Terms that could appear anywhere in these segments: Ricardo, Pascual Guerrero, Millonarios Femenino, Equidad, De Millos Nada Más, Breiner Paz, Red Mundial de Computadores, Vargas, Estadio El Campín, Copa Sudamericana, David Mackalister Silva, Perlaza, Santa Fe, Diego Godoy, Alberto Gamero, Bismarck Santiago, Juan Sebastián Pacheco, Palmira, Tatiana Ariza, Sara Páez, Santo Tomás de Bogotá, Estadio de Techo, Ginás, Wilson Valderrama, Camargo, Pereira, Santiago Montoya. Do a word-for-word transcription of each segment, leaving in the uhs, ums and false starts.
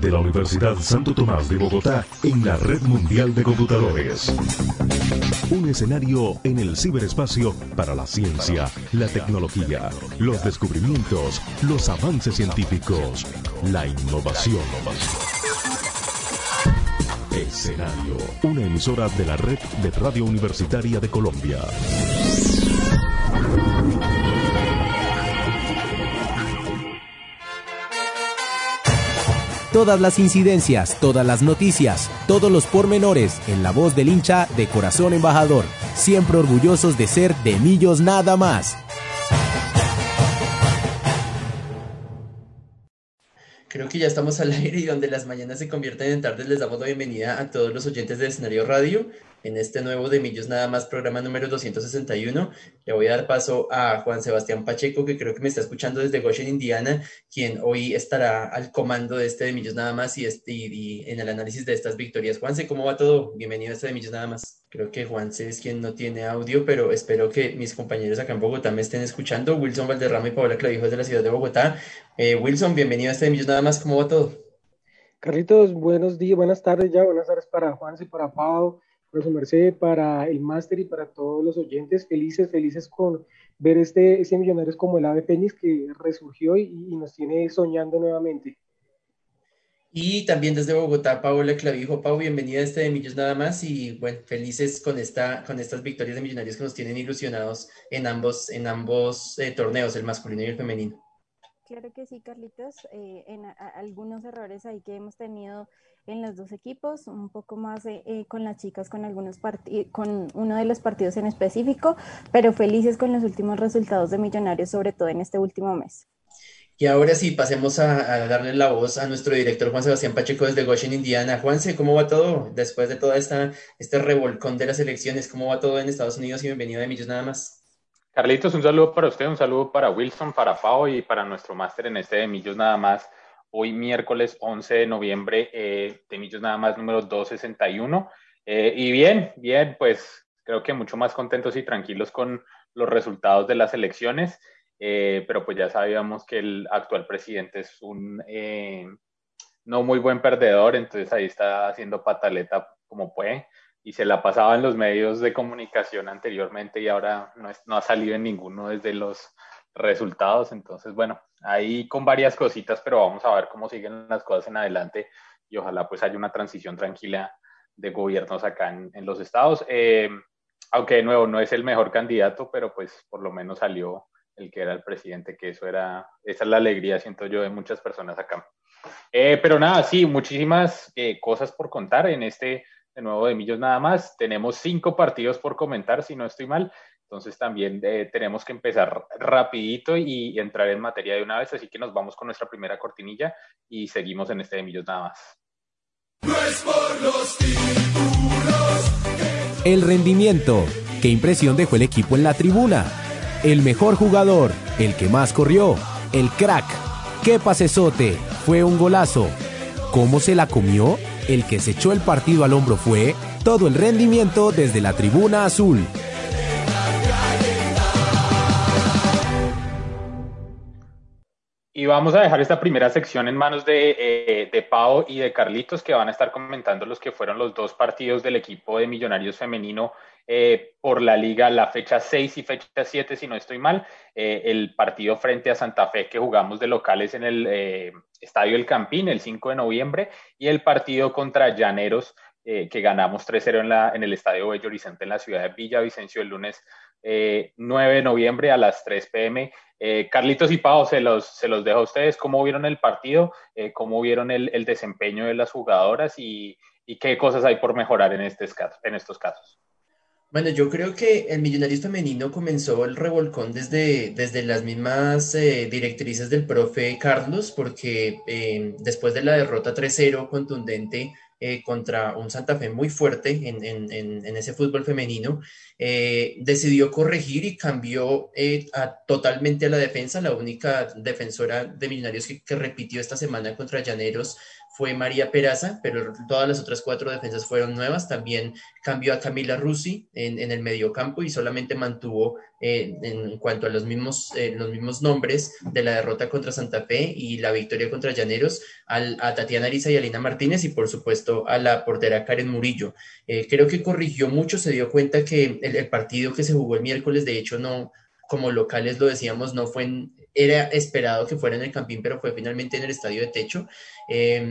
de la Universidad Santo Tomás de Bogotá en la Red Mundial de Computadores. Un escenario en el ciberespacio para la ciencia, la tecnología, los descubrimientos, los avances científicos, la innovación. Escenario, una emisora de la Red de Radio Universitaria de Colombia. Todas las incidencias, todas las noticias, todos los pormenores en la voz del hincha de corazón embajador, siempre orgullosos de ser De Millos Nada Más. Creo que ya estamos al aire y donde las mañanas se convierten en tardes les damos la bienvenida a todos los oyentes de Escenario Radio en este nuevo De Millos Nada Más, programa número doscientos sesenta y uno. Le voy a dar paso a Juan Sebastián Pacheco, que creo que me está escuchando desde Goshen, Indiana, quien hoy estará al comando de este De Millos Nada Más y, este, y, y en el análisis de estas victorias. Juanse, ¿cómo va todo? Bienvenido a este De Millos Nada Más. Creo que Juanse es quien no tiene audio, pero espero que mis compañeros acá en Bogotá me estén escuchando. Wilson Valderrama y Paola Clavijo de la ciudad de Bogotá. Eh, Wilson, bienvenido a este De Millos Nada Más. ¿Cómo va todo? Carlitos, buenos días, buenas tardes ya, buenas tardes para Juanse, para Pau, para su merced, para el máster y para todos los oyentes, felices, felices con ver este, este Millonarios como el ave fénix que resurgió y, y nos tiene soñando nuevamente. Y también desde Bogotá, Paola Clavijo. Pau, bienvenida a este De Millos Nada Más y bueno, felices con, esta, con estas victorias de Millonarios que nos tienen ilusionados en ambos, en ambos eh, torneos, el masculino y el femenino. Claro que sí, Carlitos, eh, en a, a algunos errores ahí que hemos tenido en los dos equipos, un poco más eh, eh, con las chicas, con algunos partidos, con uno de los partidos en específico, pero felices con los últimos resultados de Millonarios, sobre todo en este último mes. Y ahora sí, pasemos a, a darle la voz a nuestro director Juan Sebastián Pacheco desde Goshen, Indiana. Juanse, ¿cómo va todo? Después de todo esta, este revolcón de las elecciones, ¿cómo va todo en Estados Unidos? Y bienvenido a De Millos Nada Más. Carlitos, un saludo para usted, un saludo para Wilson, para Pau y para nuestro máster en este De Millos Nada Más. Hoy miércoles once de noviembre, eh, De Millos Nada Más número doscientos sesenta y uno. Eh, y bien, bien, pues creo que mucho más contentos y tranquilos con los resultados de las elecciones. Eh, pero pues ya sabíamos que el actual presidente es un eh, no muy buen perdedor, entonces ahí está haciendo pataleta como puede. Y se la pasaba en los medios de comunicación anteriormente y ahora no, es, no ha salido en ninguno desde los resultados. Entonces, bueno, ahí con varias cositas, pero vamos a ver cómo siguen las cosas en adelante y ojalá pues haya una transición tranquila de gobiernos acá en, en los estados. Eh, aunque de nuevo no es el mejor candidato, pero pues por lo menos salió el que era el presidente, que eso era, esa es la alegría, siento yo, de muchas personas acá. Eh, pero nada, sí, muchísimas eh, cosas por contar en este... De nuevo, De Millos Nada Más. Tenemos cinco partidos por comentar, si no estoy mal. Entonces también eh, tenemos que empezar rapidito y, y entrar en materia de una vez. Así que nos vamos con nuestra primera cortinilla y seguimos en este De Millos Nada Más. No es por los títulos que... El rendimiento. ¿Qué impresión dejó el equipo en la tribuna? El mejor jugador. El que más corrió. El crack. ¿Qué pasesote? Fue un golazo. ¿Cómo se la comió? El que se echó el partido al hombro fue todo el rendimiento desde la tribuna azul. Y vamos a dejar esta primera sección en manos de, eh, de Pau y de Carlitos, que van a estar comentando los que fueron los dos partidos del equipo de Millonarios Femenino eh, por la Liga, la fecha seis y fecha siete, si no estoy mal. Eh, el partido frente a Santa Fe que jugamos de locales en el eh, Estadio El Campín el cinco de noviembre y el partido contra Llaneros eh, que ganamos tres cero en, la, en el Estadio Bello Horizonte en la ciudad de Villavicencio el lunes Eh, nueve de noviembre a las tres p m eh, Carlitos y Pau, se los, se los dejo a ustedes. ¿Cómo vieron el partido? Eh, ¿Cómo vieron el, el desempeño de las jugadoras? Y, y ¿qué cosas hay por mejorar en, este, en estos casos? Bueno, yo creo que el Millonarios Femenino comenzó el revolcón desde, desde las mismas eh, directrices del profe Carlos, porque eh, después de la derrota tres cero contundente Eh, contra un Santa Fe muy fuerte en, en, en, en ese fútbol femenino, eh, decidió corregir y cambió eh, a, totalmente a la defensa. La única defensora de Millonarios que, que repitió esta semana contra Llaneros fue María Peraza, pero todas las otras cuatro defensas fueron nuevas. También cambió a Camila Rusi en, en el mediocampo y solamente mantuvo eh, en cuanto a los mismos, eh, los mismos nombres de la derrota contra Santa Fe y la victoria contra Llaneros, al, a Tatiana Ariza y a Lina Martínez, y por supuesto a la portera Karen Murillo. Eh, creo que corrigió mucho, se dio cuenta que el, el partido que se jugó el miércoles, de hecho no, como locales lo decíamos, no fue en, era esperado que fuera en el Campín, pero fue finalmente en el estadio de techo. Eh,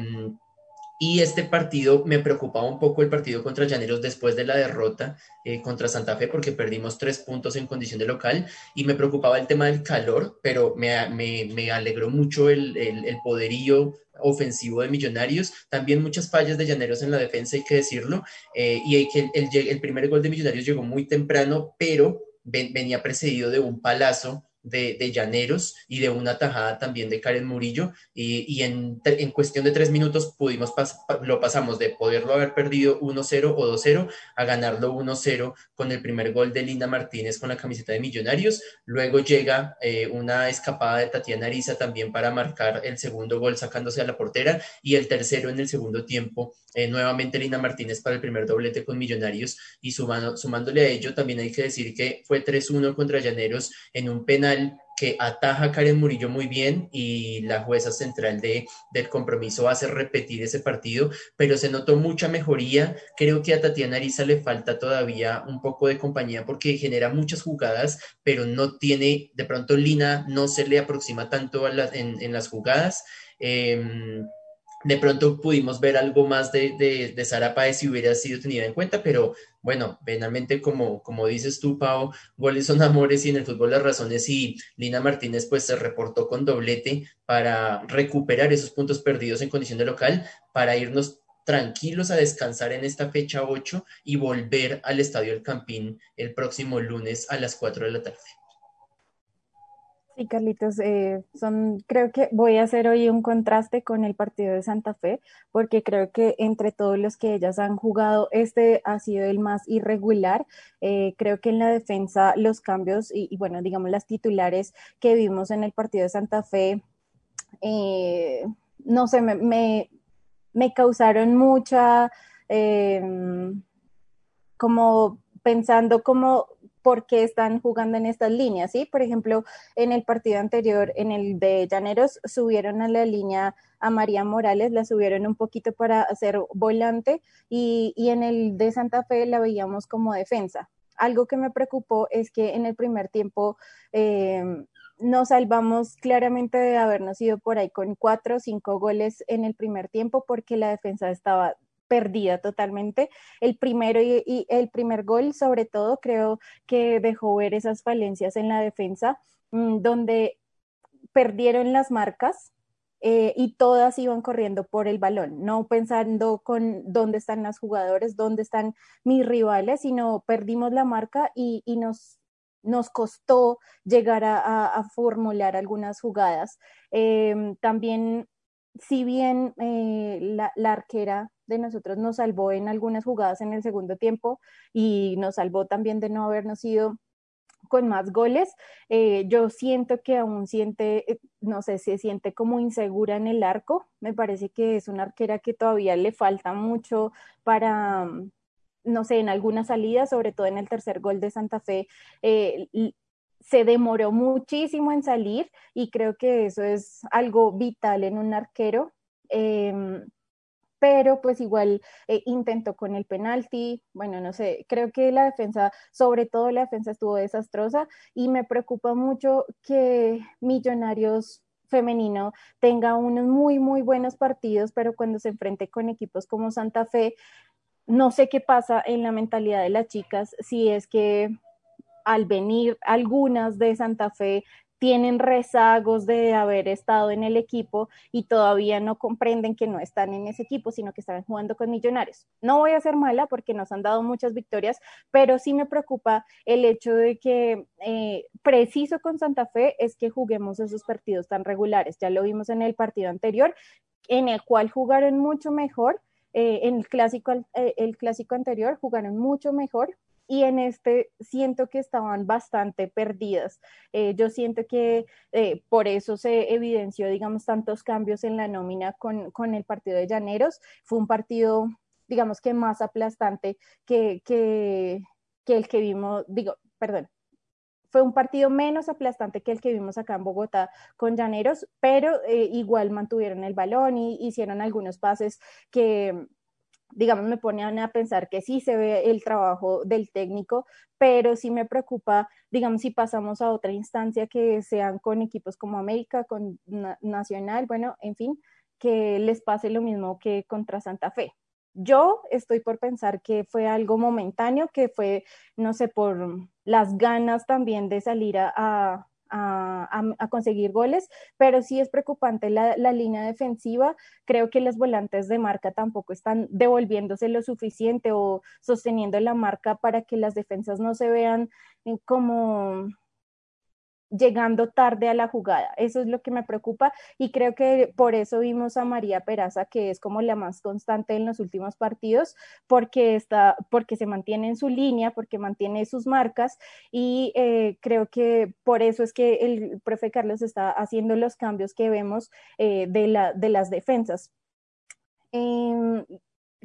y este partido, me preocupaba un poco el partido contra Llaneros después de la derrota eh, contra Santa Fe, porque perdimos tres puntos en condición de local, y me preocupaba el tema del calor, pero me, me, me alegró mucho el, el, el poderío ofensivo de Millonarios. También muchas fallas de Llaneros en la defensa, hay que decirlo, eh, y hay que el, el, el primer gol de Millonarios llegó muy temprano, pero ven, venía precedido de un palazo De, de Llaneros y de una tajada también de Karen Murillo, y, y en, en cuestión de tres minutos pudimos pas, lo pasamos de poderlo haber perdido uno cero o dos cero a ganarlo uno cero con el primer gol de Lina Martínez con la camiseta de Millonarios. Luego llega eh, una escapada de Tatiana Ariza también para marcar el segundo gol sacándose a la portera, y el tercero en el segundo tiempo, eh, nuevamente Lina Martínez para el primer doblete con Millonarios. Y sumando, sumándole a ello, también hay que decir que fue tres uno contra Llaneros en un penal que ataja Karen Murillo muy bien, y la jueza central de, del compromiso hace repetir ese partido, pero se notó mucha mejoría. Creo que a Tatiana Ariza le falta todavía un poco de compañía, porque genera muchas jugadas, pero no tiene, de pronto Lina no se le aproxima tanto a la, en, en las jugadas. eh, De pronto pudimos ver algo más de, de, de Sara Páez si hubiera sido tenida en cuenta, pero bueno, venamente como, como dices tú, Pau, goles son amores y en el fútbol las razones, y Lina Martínez pues se reportó con doblete para recuperar esos puntos perdidos en condición de local, para irnos tranquilos a descansar en esta fecha ocho y volver al Estadio El Campín el próximo lunes a las cuatro de la tarde. Y Carlitos, eh, son, creo que voy a hacer hoy un contraste con el partido de Santa Fe, porque creo que entre todos los que ellas han jugado, este ha sido el más irregular. Eh, creo que en la defensa los cambios y, y bueno, digamos las titulares que vimos en el partido de Santa Fe, eh, no sé, me, me, me causaron mucha, eh, como pensando como... por qué están jugando en estas líneas, ¿sí? Por ejemplo, en el partido anterior, en el de Llaneros, subieron a la línea a María Morales, la subieron un poquito para hacer volante, y, y en el de Santa Fe la veíamos como defensa. Algo que me preocupó es que en el primer tiempo eh, nos salvamos claramente de habernos ido por ahí con cuatro o cinco goles en el primer tiempo, porque la defensa estaba perdida totalmente. El primero y, y el primer gol, sobre todo, creo que dejó ver esas falencias en la defensa, mmm, donde perdieron las marcas eh, y todas iban corriendo por el balón, no pensando con dónde están las jugadoras, dónde están mis rivales, sino perdimos la marca y, y nos, nos costó llegar a, a, a formular algunas jugadas. Eh, también, si bien eh, la, la arquera de nosotros nos salvó en algunas jugadas en el segundo tiempo y nos salvó también de no habernos ido con más goles, eh, yo siento que aún siente, no sé, se siente como insegura en el arco. Me parece que es una arquera que todavía le falta mucho para, no sé, en algunas salidas, sobre todo en el tercer gol de Santa Fe, eh, se demoró muchísimo en salir, y creo que eso es algo vital en un arquero. Eh, pero pues igual eh, intentó con el penalti, bueno, no sé, creo que la defensa, sobre todo la defensa, estuvo desastrosa, y me preocupa mucho que Millonarios Femenino tenga unos muy, muy buenos partidos, pero cuando se enfrente con equipos como Santa Fe, no sé qué pasa en la mentalidad de las chicas, si es que al venir algunas de Santa Fe tienen rezagos de haber estado en el equipo y todavía no comprenden que no están en ese equipo, sino que están jugando con Millonarios. No voy a ser mala porque nos han dado muchas victorias, pero sí me preocupa el hecho de que eh, preciso con Santa Fe es que juguemos esos partidos tan regulares. Ya lo vimos en el partido anterior, en el cual jugaron mucho mejor, eh, en el clásico, eh, el clásico anterior jugaron mucho mejor, y en este siento que estaban bastante perdidas. Eh, yo siento que eh, por eso se evidenció, digamos, tantos cambios en la nómina con, con el partido de Llaneros. Fue un partido, digamos, que más aplastante que, que, que el que vimos, digo, perdón, fue un partido menos aplastante que el que vimos acá en Bogotá con Llaneros, pero eh, igual mantuvieron el balón y hicieron algunos pases que, digamos, me ponen a pensar que sí se ve el trabajo del técnico, pero sí me preocupa, digamos, si pasamos a otra instancia que sean con equipos como América, con Nacional, bueno, en fin, que les pase lo mismo que contra Santa Fe. Yo estoy por pensar que fue algo momentáneo, que fue, no sé, por las ganas también de salir a... a A, a conseguir goles, pero sí es preocupante la, la línea defensiva. Creo que los volantes de marca tampoco están devolviéndose lo suficiente o sosteniendo la marca para que las defensas no se vean como llegando tarde a la jugada. Eso es lo que me preocupa y creo que por eso vimos a María Peraza, que es como la más constante en los últimos partidos, porque está, porque se mantiene en su línea, porque mantiene sus marcas y eh, creo que por eso es que el profe Carlos está haciendo los cambios que vemos eh, de, la, de las defensas. Eh,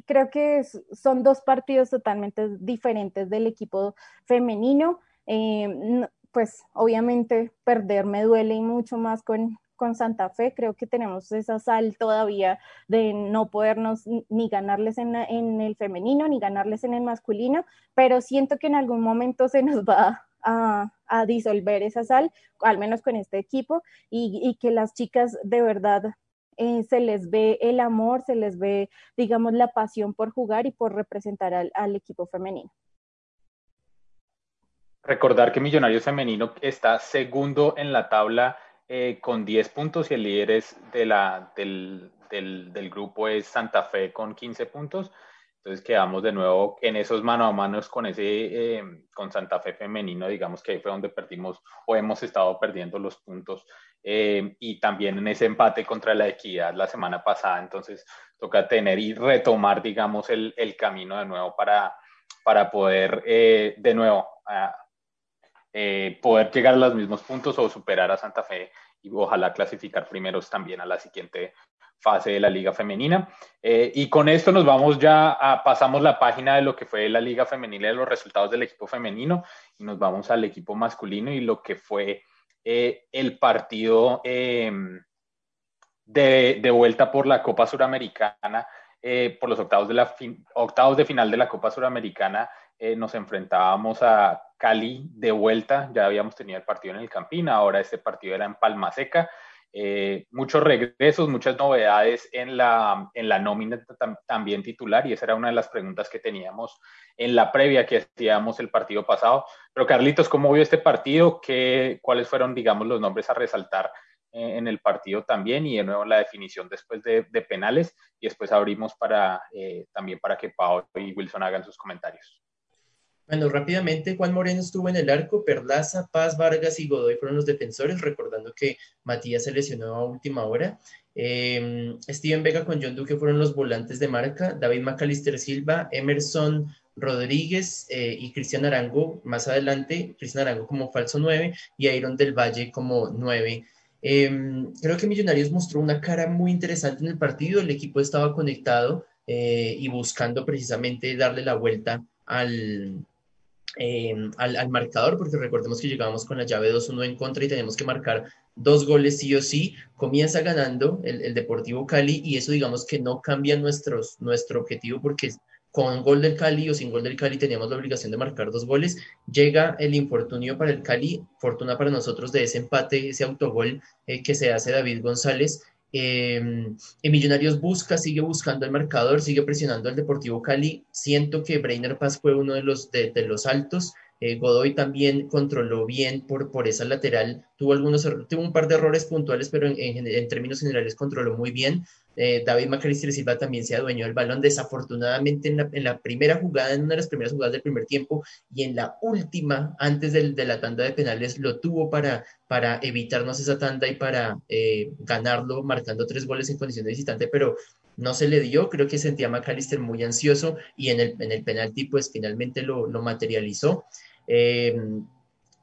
creo que son dos partidos totalmente diferentes del equipo femenino. Eh, no, pues obviamente perder me duele y mucho más con, con Santa Fe. Creo que tenemos esa sal todavía de no podernos ni ganarles en, en el femenino ni ganarles en el masculino, pero siento que en algún momento se nos va a, a disolver esa sal, al menos con este equipo, y, y que las chicas de verdad eh, se les ve el amor, se les ve, digamos, la pasión por jugar y por representar al, al equipo femenino. Recordar que Millonarios Femenino está segundo en la tabla eh, con diez puntos y el líder es de la, del, del, del grupo es Santa Fe con quince puntos. Entonces quedamos de nuevo en esos mano a manos con, ese, eh, con Santa Fe Femenino, digamos que ahí fue donde perdimos o hemos estado perdiendo los puntos. Eh, y también en ese empate contra la Equidad la semana pasada. Entonces toca tener y retomar, digamos, el, el camino de nuevo para, para poder eh, de nuevo... A, Eh, poder llegar a los mismos puntos o superar a Santa Fe y ojalá clasificar primeros también a la siguiente fase de la Liga Femenina. Eh, y con esto nos vamos ya, a, pasamos la página de lo que fue la Liga Femenina, de los resultados del equipo femenino, y nos vamos al equipo masculino y lo que fue eh, el partido eh, de, de vuelta por la Copa Suramericana, eh, por los octavos de, la fin, octavos de final de la Copa Suramericana. Eh, nos enfrentábamos a Cali de vuelta, ya habíamos tenido el partido en el Campín, ahora este partido era en Palma Seca, eh, muchos regresos, muchas novedades en la, en la nómina tam, también titular, y esa era una de las preguntas que teníamos en la previa que hacíamos el partido pasado. Pero Carlitos, ¿cómo vio este partido? ¿Qué, ¿Cuáles fueron, digamos, los nombres a resaltar eh, en el partido también? Y de nuevo la definición después de, de penales, y después abrimos para, eh, también para que Pau y Wilson hagan sus comentarios. Bueno, rápidamente, Juan Moreno estuvo en el arco, Perlaza, Paz, Vargas y Godoy fueron los defensores, recordando que Matías se lesionó a última hora. Eh, Steven Vega con John Duque fueron los volantes de marca, David Mackalister Silva, Emerson Rodríguez eh, y Cristian Arango, más adelante, Cristian Arango como falso nueve y Ayron del Valle como nueve. Eh, creo que Millonarios mostró una cara muy interesante en el partido, el equipo estaba conectado eh, y buscando precisamente darle la vuelta al... Eh, al, al marcador, porque recordemos que llegábamos con la llave dos uno en contra y tenemos que marcar dos goles sí o sí. Comienza ganando el, el Deportivo Cali y eso, digamos, que no cambia nuestros, nuestro objetivo, porque con gol del Cali o sin gol del Cali teníamos la obligación de marcar dos goles. Llega el infortunio para el Cali, fortuna para nosotros de ese empate, ese autogol eh, que se hace David González. Eh, y Millonarios busca, sigue buscando el marcador, sigue presionando al Deportivo Cali. Siento que Breiner Paz fue uno de los, de, de los altos. Eh, Godoy también controló bien por, por esa lateral. Tuvo, algunos, tuvo un par de errores puntuales, pero en, en, en términos generales controló muy bien. Eh, David Mackalister Silva también se adueñó del balón. Desafortunadamente, en la, en la primera jugada, en una de las primeras jugadas del primer tiempo y en la última, antes de, de la tanda de penales, lo tuvo para, para evitarnos esa tanda y para eh, ganarlo, marcando tres goles en condición de visitante, pero no se le dio, creo que sentía a Mackalister muy ansioso y en el, en el penalti pues finalmente lo, lo materializó. Eh,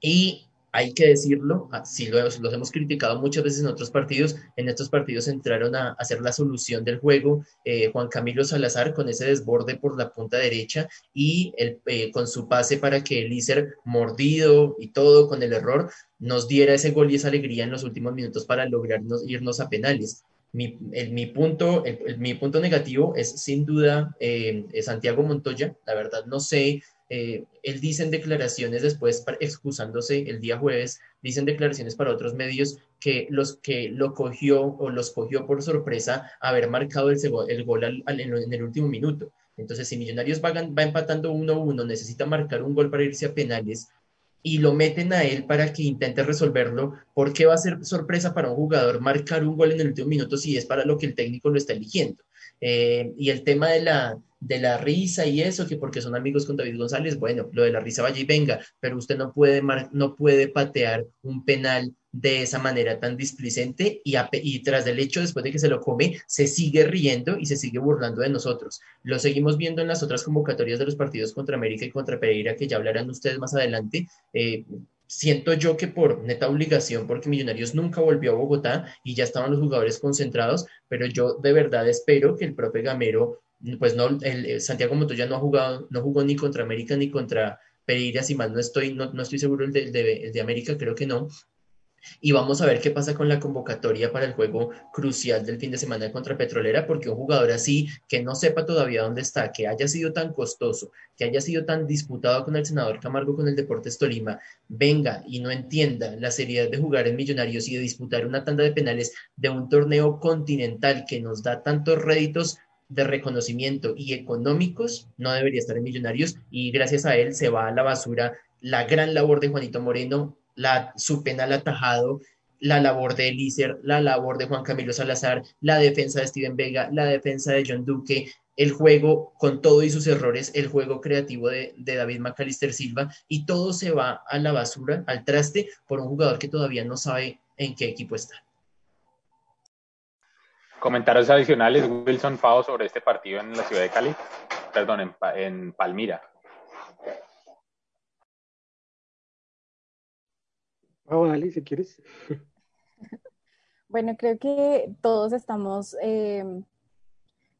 y hay que decirlo, si los, los hemos criticado muchas veces en otros partidos, en estos partidos entraron a, a hacer la solución del juego eh, Juan Camilo Salazar con ese desborde por la punta derecha y el, eh, con su pase para que Elícer, mordido y todo con el error, nos diera ese gol y esa alegría en los últimos minutos para lograrnos irnos a penales. Mi, el, mi, punto, el, el, mi punto negativo es sin duda eh, Santiago Montoya. La verdad no sé, eh, él dice en declaraciones después, excusándose el día jueves, dicen declaraciones para otros medios que, los, que lo cogió o los cogió por sorpresa haber marcado el, el gol al, al, en el último minuto. Entonces si Millonarios va, va empatando uno a uno, necesita marcar un gol para irse a penales y lo meten a él para que intente resolverlo, ¿por qué va a ser sorpresa para un jugador marcar un gol en el último minuto si es para lo que el técnico lo está eligiendo? Eh, y el tema de la, de la risa y eso, que porque son amigos con David González, bueno, lo de la risa vaya y venga, pero usted no puede, mar- no puede patear un penal de esa manera tan displicente y, ape- y tras del hecho, después de que se lo come, se sigue riendo y se sigue burlando de nosotros. Lo seguimos viendo en las otras convocatorias de los partidos contra América y contra Pereira, que ya hablarán ustedes más adelante. Eh, siento yo que por neta obligación, porque Millonarios nunca volvió a Bogotá y ya estaban los jugadores concentrados, pero yo de verdad espero que el profe Gamero, pues no, el, el Santiago Montoya no ha jugado, no jugó ni contra América ni contra Pereira, si mal no estoy, no, no estoy seguro el de, el de, el de América, creo que no. Y vamos a ver qué pasa con la convocatoria para el juego crucial del fin de semana contra Petrolera, porque un jugador así, que no sepa todavía dónde está, que haya sido tan costoso, que haya sido tan disputado con el senador Camargo, con el Deportes Tolima, venga y no entienda la seriedad de jugar en Millonarios y de disputar una tanda de penales de un torneo continental que nos da tantos réditos de reconocimiento y económicos, no debería estar en Millonarios, y gracias a él se va a la basura la gran labor de Juanito Moreno, La, su penal atajado, la labor de Elícer, la labor de Juan Camilo Salazar, la defensa de Steven Vega, la defensa de John Duque, el juego con todo y sus errores, el juego creativo de, de David Mackalister Silva, y todo se va a la basura, al traste, por un jugador que todavía no sabe en qué equipo está. Comentarios adicionales, Wilson Pao, sobre este partido en la ciudad de Cali, perdón, en, en Palmira. Oh, dale, si quieres. Bueno, creo que todos estamos eh,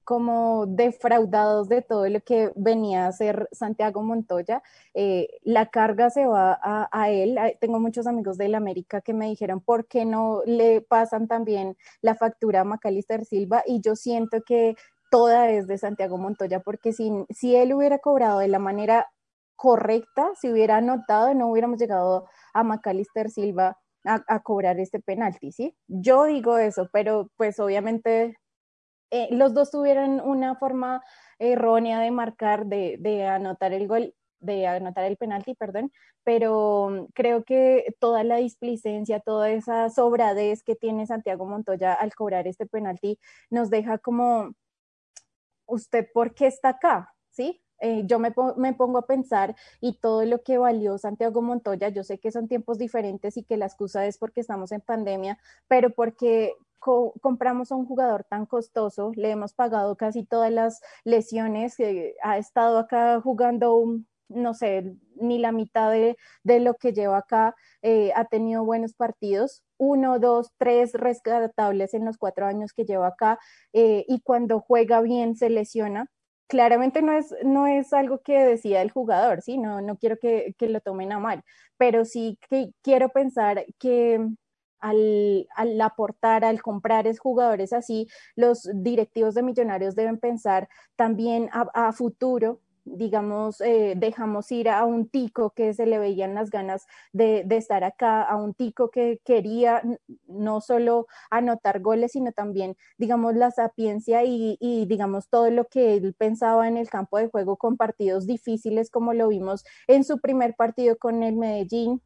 como defraudados de todo lo que venía a hacer Santiago Montoya. Eh, la carga se va a, a él. Tengo muchos amigos del América que me dijeron por qué no le pasan también la factura a Mackalister Silva, y yo siento que toda es de Santiago Montoya, porque si, si él hubiera cobrado de la manera correcta, si hubiera anotado, no hubiéramos llegado a Mackalister Silva a, a cobrar este penalti, ¿sí? Yo digo eso, pero pues obviamente eh, los dos tuvieron una forma errónea de marcar, de, de anotar el gol, de anotar el penalti, perdón, pero creo que toda la displicencia, toda esa sobradez que tiene Santiago Montoya al cobrar este penalti nos deja como, ¿usted por qué está acá? ¿Sí? Eh, yo me, po- me pongo a pensar y todo lo que valió Santiago Montoya, yo sé que son tiempos diferentes y que la excusa es porque estamos en pandemia, pero porque co- compramos a un jugador tan costoso, le hemos pagado casi todas las lesiones, eh, ha estado acá jugando un, no sé, ni la mitad de, de lo que lleva acá, eh, ha tenido buenos partidos, uno, dos, tres rescatables en los cuatro años que lleva acá, eh, y cuando juega bien se lesiona. Claramente no es, no es algo que decida el jugador, ¿sí? No, no quiero que, que lo tomen a mal, pero sí que quiero pensar que al, al aportar, al comprar es jugadores así, los directivos de Millonarios deben pensar también a, a futuro, digamos, eh, dejamos ir a un Tico que se le veían las ganas de, de estar acá, a un Tico que quería no solo anotar goles, sino también, digamos, la sapiencia y, y digamos, todo lo que él pensaba en el campo de juego con partidos difíciles, como lo vimos en su primer partido con el Medellín,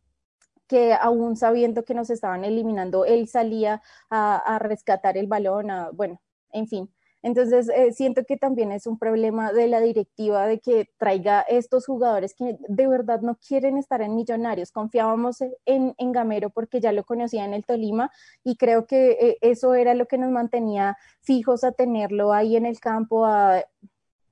que aún sabiendo que nos estaban eliminando, él salía a, a rescatar el balón, a, bueno, en fin. Entonces eh, siento que también es un problema de la directiva de que traiga estos jugadores que de verdad no quieren estar en Millonarios. Confiábamos en, en Gamero porque ya lo conocía en el Tolima y creo que eh, eso era lo que nos mantenía fijos a tenerlo ahí en el campo, a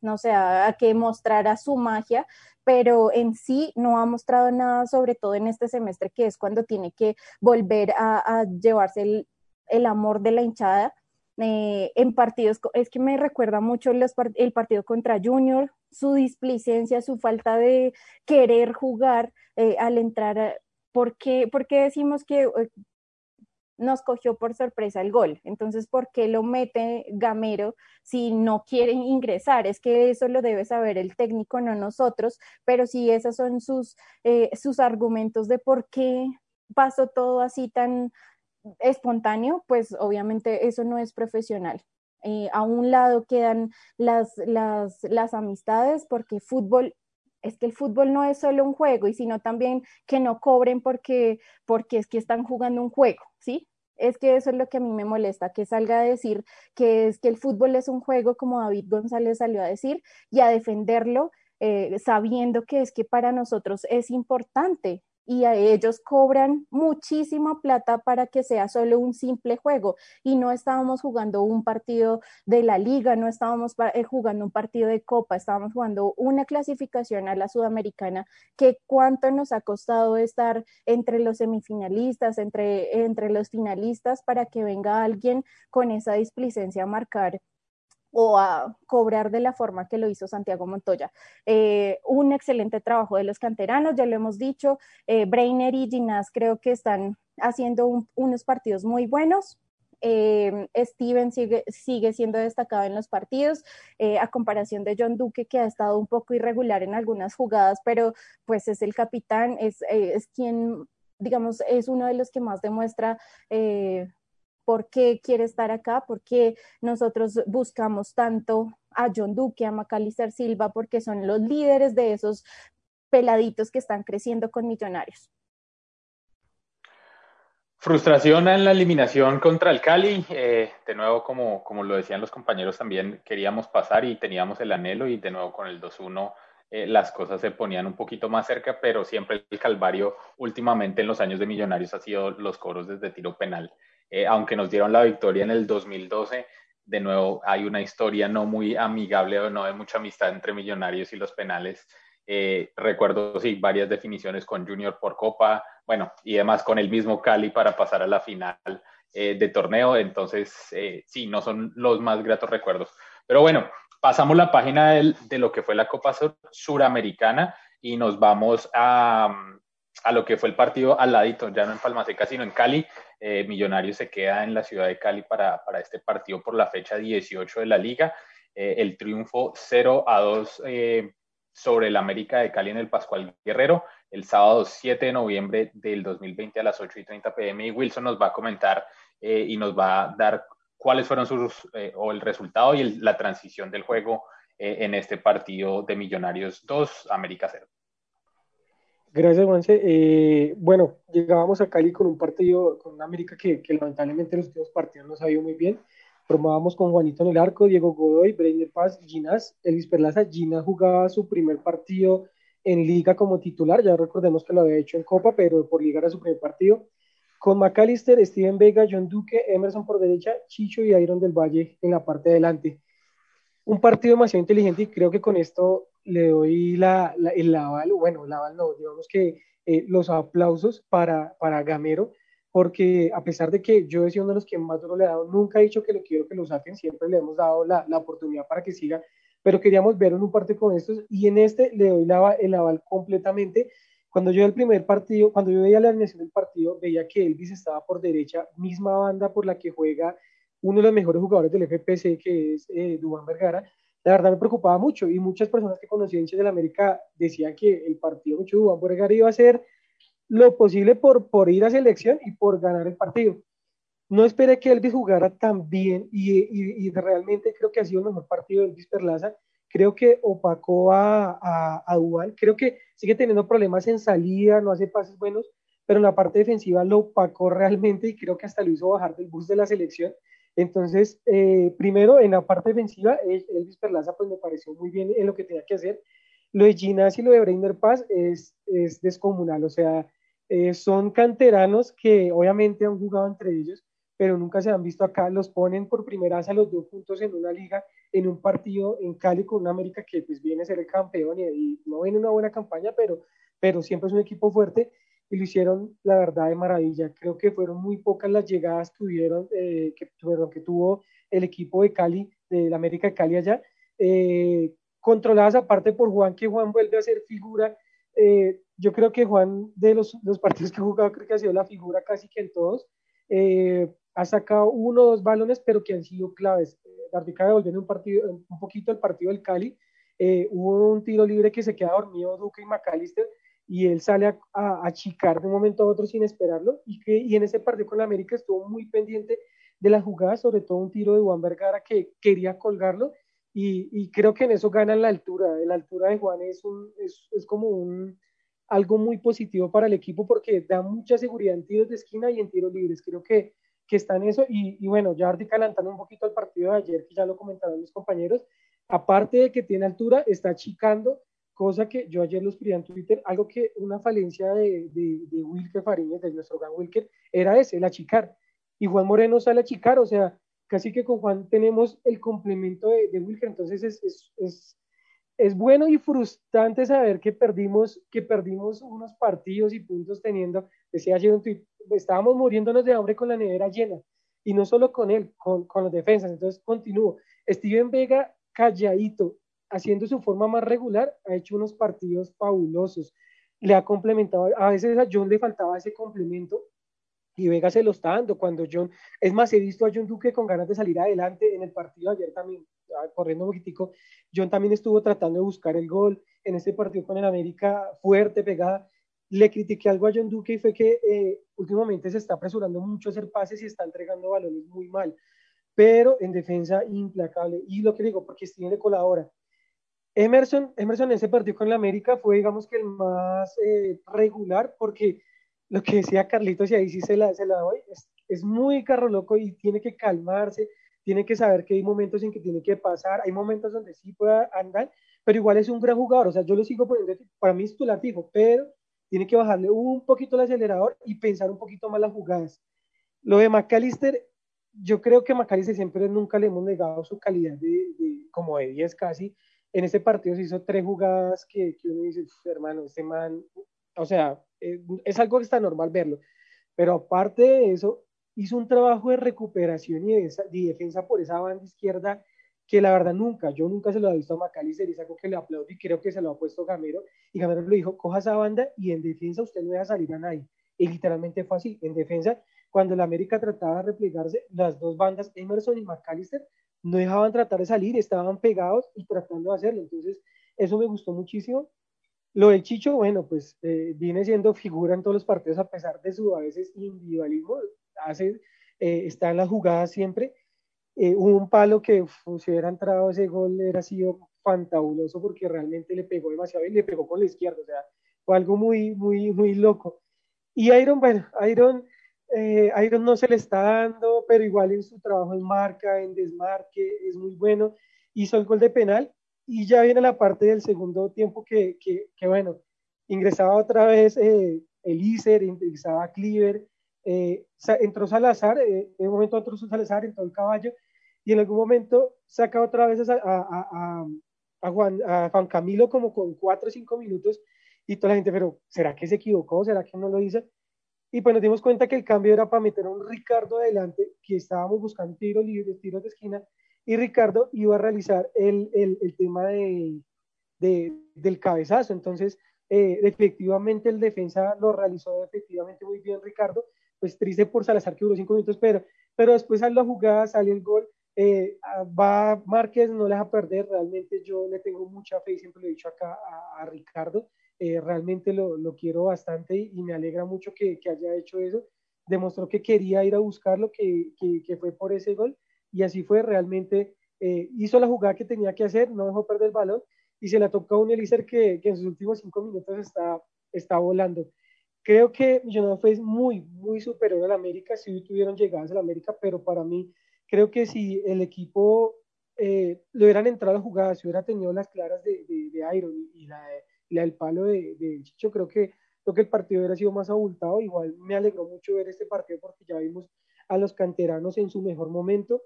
no sé, a, a que mostrara su magia, pero en sí no ha mostrado nada, sobre todo en este semestre, que es cuando tiene que volver a, a llevarse el, el amor de la hinchada. Eh, en partidos, es que me recuerda mucho los, el partido contra Junior, su displicencia, su falta de querer jugar eh, al entrar, a, ¿por qué, por qué decimos que eh, nos cogió por sorpresa el gol? Entonces, ¿por qué lo mete Gamero si no quieren ingresar? Es que eso lo debe saber el técnico, no nosotros, pero sí esos son sus, eh, sus argumentos de por qué pasó todo así tan espontáneo, pues obviamente eso no es profesional. Eh, a un lado quedan las, las, las amistades, porque fútbol, es que el fútbol no es solo un juego, y sino también que no cobren porque, porque es que están jugando un juego, ¿sí? Es que eso es lo que a mí me molesta, que salga a decir que es que el fútbol es un juego, como David González salió a decir, y a defenderlo eh, sabiendo que es que para nosotros es importante, y a ellos cobran muchísima plata para que sea solo un simple juego, y no estábamos jugando un partido de la Liga, no estábamos jugando un partido de Copa, estábamos jugando una clasificación a la Sudamericana, que cuánto nos ha costado estar entre los semifinalistas, entre, entre los finalistas, para que venga alguien con esa displicencia a marcar o a cobrar de la forma que lo hizo Santiago Montoya. Eh, un excelente trabajo de los canteranos, ya lo hemos dicho, eh, Breiner y Ginás creo que están haciendo un, unos partidos muy buenos, eh, Steven sigue, sigue siendo destacado en los partidos, eh, a comparación de John Duque, que ha estado un poco irregular en algunas jugadas, pero pues es el capitán, es, eh, es quien, digamos, es uno de los que más demuestra eh, por qué quiere estar acá, por qué nosotros buscamos tanto a John Duque, a Mackalister Silva, porque son los líderes de esos peladitos que están creciendo con Millonarios. Frustración en la eliminación contra el Cali, eh, de nuevo como, como lo decían los compañeros también, queríamos pasar y teníamos el anhelo, y de nuevo con el dos uno eh, las cosas se ponían un poquito más cerca, pero siempre el calvario últimamente en los años de Millonarios ha sido los cobros desde tiro penal. Eh, aunque nos dieron la victoria en el dos mil doce, de nuevo hay una historia no muy amigable o no de mucha amistad entre Millonarios y los penales. Eh, recuerdo, sí, varias definiciones con Junior por Copa, bueno, y además con el mismo Cali para pasar a la final eh, de torneo. Entonces, eh, sí, no son los más gratos recuerdos. Pero bueno, pasamos la página del, de lo que fue la Copa Sur, Suramericana, y nos vamos a... a lo que fue el partido al ladito, ya no en Palma Seca, sino en Cali. eh, Millonarios se queda en la ciudad de Cali para, para este partido por la fecha dieciocho de la Liga. Eh, el triunfo cero a dos eh, sobre el América de Cali en el Pascual Guerrero, el sábado siete de noviembre del dos mil veinte a las ocho y treinta pe eme, y Wilson nos va a comentar eh, y nos va a dar cuáles fueron sus, eh, o el resultado y el, la transición del juego eh, en este partido de Millonarios dos, América cero. Gracias, Juanse. Eh, bueno, llegábamos a Cali con un partido, con una América que, que lamentablemente los últimos partidos nos ha ido muy bien. Formábamos con Juanito en el arco, Diego Godoy, Breiner Paz, Ginás, Elvis Perlaza. Ginás jugaba su primer partido en Liga como titular, ya recordemos que lo había hecho en Copa, pero por Liga era su primer partido. Con Mackalister, Steven Vega, John Duque, Emerson por derecha, Chicho y Ayron del Valle en la parte de adelante. Un partido demasiado inteligente, y creo que con esto le doy la, la, el aval, bueno, el aval no, digamos que eh, los aplausos para, para Gamero, porque a pesar de que yo he sido uno de los que más duro le he dado, nunca he dicho que lo quiero que lo saquen, siempre le hemos dado la, la oportunidad para que siga, pero queríamos ver en un partido con estos, y en este le doy la, el aval completamente. Cuando yo el primer partido, cuando yo veía la alineación del partido, veía que Elvis estaba por derecha, misma banda por la que juega uno de los mejores jugadores del efe pe ce, que es eh, Duván Vergara. La verdad me preocupaba mucho, y muchas personas que conocían hinchas del América decían que el partido de Juan Moreno iba a hacer lo posible por, por ir a selección y por ganar el partido. No esperé que Elvis jugara tan bien, y, y, y realmente creo que ha sido el mejor partido de Elvis Perlaza. Creo que opacó a, a, a Duván, creo que sigue teniendo problemas en salida, no hace pases buenos, pero en la parte defensiva lo opacó realmente, y creo que hasta lo hizo bajar del bus de la selección. Entonces, eh, primero, en la parte defensiva, Elvis Perlaza pues me pareció muy bien en lo que tenía que hacer. Lo de Ginás y lo de Breiner Paz es, es descomunal, o sea, eh, son canteranos que obviamente han jugado entre ellos, pero nunca se han visto acá, los ponen por primera vez a los dos juntos en una liga, en un partido en Cali con una América que pues viene a ser el campeón y, y no viene una buena campaña, pero, pero siempre es un equipo fuerte, y lo hicieron la verdad de maravilla. Creo que fueron muy pocas las llegadas que, tuvieron, eh, que, bueno, que tuvo el equipo de Cali, de la América de Cali allá, eh, controladas aparte por Juan, que Juan vuelve a ser figura. Eh, yo creo que Juan, de los, los partidos que ha jugado, creo que ha sido la figura casi que en todos. Eh, ha sacado uno o dos balones, pero que han sido claves. La Rica devolviendo un, partido, un poquito el partido del Cali. Eh, hubo un tiro libre que se queda dormido Duque y Mackalister, y él sale a, a achicar de un momento a otro sin esperarlo, y, que, y en ese partido con la América estuvo muy pendiente de la jugada, sobre todo un tiro de Juan Vergara que quería colgarlo. Y, y creo que en eso ganan la altura. La altura de Juan es, un, es, es como un, algo muy positivo para el equipo, porque da mucha seguridad en tiros de esquina y en tiros libres. Creo que, que está en eso. Y, y bueno, ya recalentando un poquito el partido de ayer, que ya lo comentaron mis compañeros, aparte de que tiene altura, está achicando, cosa que yo ayer los escribí en Twitter, algo que una falencia de, de, de Wilker Fariñez, de nuestro gran Wilker, era ese, el achicar. Y Juan Moreno sale a achicar, o sea, casi que con Juan tenemos el complemento de, de Wilker. Entonces es, es, es, es bueno y frustrante saber que perdimos, que perdimos unos partidos y puntos teniendo, decía ayer un tuit, estábamos muriéndonos de hambre con la nevera llena, y no solo con él, con, con los defensas. Entonces continúo, Steven Vega calladito, haciendo su forma más regular, ha hecho unos partidos fabulosos, le ha complementado, a veces a John le faltaba ese complemento, y Vega se lo está dando. Cuando John, es más, he visto a John Duque con ganas de salir adelante. En el partido ayer también, corriendo un poquitico, John también estuvo tratando de buscar el gol. En este partido con el América, fuerte, pegada. Le critiqué algo a John Duque, y fue que eh, últimamente se está apresurando mucho a hacer pases y está entregando balones muy mal, pero en defensa implacable. Y lo que digo, porque Steven le colabora. Emerson, Emerson en ese partido con el América fue, digamos, que el más eh, regular, porque lo que decía Carlitos, y ahí sí se la, se la doy, es, es muy carro loco y tiene que calmarse, tiene que saber que hay momentos en que tiene que pasar, hay momentos donde sí pueda andar, pero igual es un gran jugador. O sea, yo lo sigo poniendo, para mí es titular fijo, pero tiene que bajarle un poquito el acelerador y pensar un poquito más las jugadas. Lo de Mackalister, yo creo que Mackalister siempre, nunca le hemos negado su calidad de, de como de diez casi. En ese partido se hizo tres jugadas que, que uno dice, hermano, este man, o sea, es algo que está normal verlo, pero aparte de eso, hizo un trabajo de recuperación y de, esa, de defensa por esa banda izquierda, que la verdad nunca, yo nunca se lo he visto a Mackalister, y es algo que le aplaudo, y creo que se lo ha puesto Gamero, y Gamero le dijo, coja esa banda y en defensa usted no deja salir a nadie, y literalmente fue así. En defensa, cuando la América trataba de replegarse, las dos bandas, Emerson y Mackalister, no dejaban tratar de salir, estaban pegados y tratando de hacerlo. Entonces eso me gustó muchísimo. Lo del Chicho, bueno, pues eh, viene siendo figura en todos los partidos, a pesar de su a veces individualismo, hace, eh, está en las jugadas siempre. Eh, hubo un palo que uf, si hubiera entrado ese gol, era sido fantabuloso, porque realmente le pegó demasiado y le pegó con la izquierda, o sea, fue algo muy, muy, muy loco. Y Ayron, bueno, Ayron, eh, Ayron no se le está dando, pero igual en su trabajo en marca, en desmarque, es muy bueno, hizo el gol de penal. Y ya viene la parte del segundo tiempo que, que, que bueno, ingresaba otra vez eh, Elícer, ingresaba Cliver, eh, entró Salazar, eh, en un momento entró Salazar, entró el caballo, y en algún momento saca otra vez a, a, a, a, Juan, a Juan Camilo como con cuatro o cinco minutos, y toda la gente, pero ¿será que se equivocó? ¿Será que no lo hizo? Y pues nos dimos cuenta que el cambio era para meter a un Ricardo adelante, que estábamos buscando tiros libres, tiros de esquina, y Ricardo iba a realizar el, el, el tema de, de, del cabezazo. Entonces eh, efectivamente el defensa lo realizó efectivamente muy bien Ricardo, pues triste por Salazar, que duró cinco minutos, pero, pero después a la jugada sale el gol, eh, va Marqués, no la deja perder. Realmente yo le tengo mucha fe, y siempre lo he dicho acá a, a Ricardo, eh, realmente lo, lo quiero bastante, y, y me alegra mucho que, que haya hecho eso. Demostró que quería ir a buscarlo, que, que, que fue por ese gol. Y así fue, realmente eh, hizo la jugada que tenía que hacer, no dejó perder el balón, y se la tocó a un Elícer que, que en sus últimos cinco minutos está, está volando. Creo que Millonarios fue muy, muy superior al América. Sí tuvieron llegadas al América, pero para mí Creo que si el equipo eh, le hubieran entrado a jugar, si hubiera tenido las claras de, de, de Ayron y la, la del palo de, de Chicho, creo que, creo que el partido hubiera sido más abultado. Igual me alegró mucho ver este partido porque ya vimos a los canteranos en su mejor momento.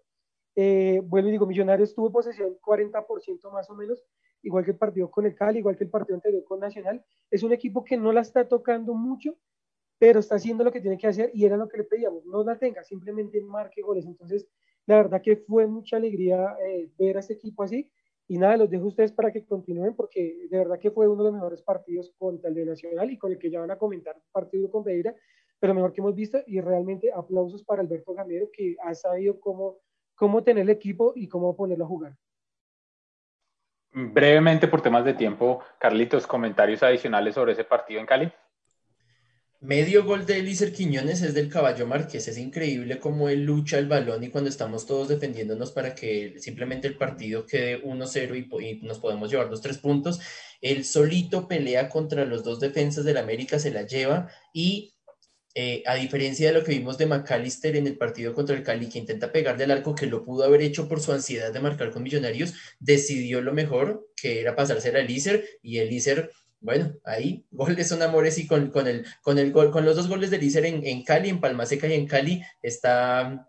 Eh, vuelvo y digo, Millonarios tuvo posesión cuarenta por ciento más o menos, igual que el partido con el Cali, igual que el partido anterior con Nacional. Es un equipo que no la está tocando mucho, pero está haciendo lo que tiene que hacer y era lo que le pedíamos, no la tenga, simplemente marque goles. Entonces, la verdad que fue mucha alegría eh, ver a este equipo así, y nada, los dejo a ustedes para que continúen, porque de verdad que fue uno de los mejores partidos contra el de Nacional y con el que ya van a comentar partido con Pereira, pero mejor que hemos visto, y realmente aplausos para Alberto Gamero, que ha sabido cómo, cómo tener el equipo y cómo ponerlo a jugar. Brevemente, por temas de tiempo, Carlitos, comentarios adicionales sobre ese partido en Cali. Medio gol de Elícer Quiñones es del caballo Marqués. Es increíble cómo él lucha el balón y cuando estamos todos defendiéndonos para que simplemente el partido quede uno cero y, y nos podemos llevar los tres puntos, él solito pelea contra los dos defensas del América, se la lleva y... Eh, a diferencia de lo que vimos de Mackalister en el partido contra el Cali, que intenta pegar del arco, que lo pudo haber hecho por su ansiedad de marcar con Millonarios, decidió lo mejor, que era pasársela a Elícer, y Elícer, bueno, ahí, goles son amores, y con, con, el, con, el gol, con los dos goles de Elícer en, en Cali, en Palma Seca y en Cali, está...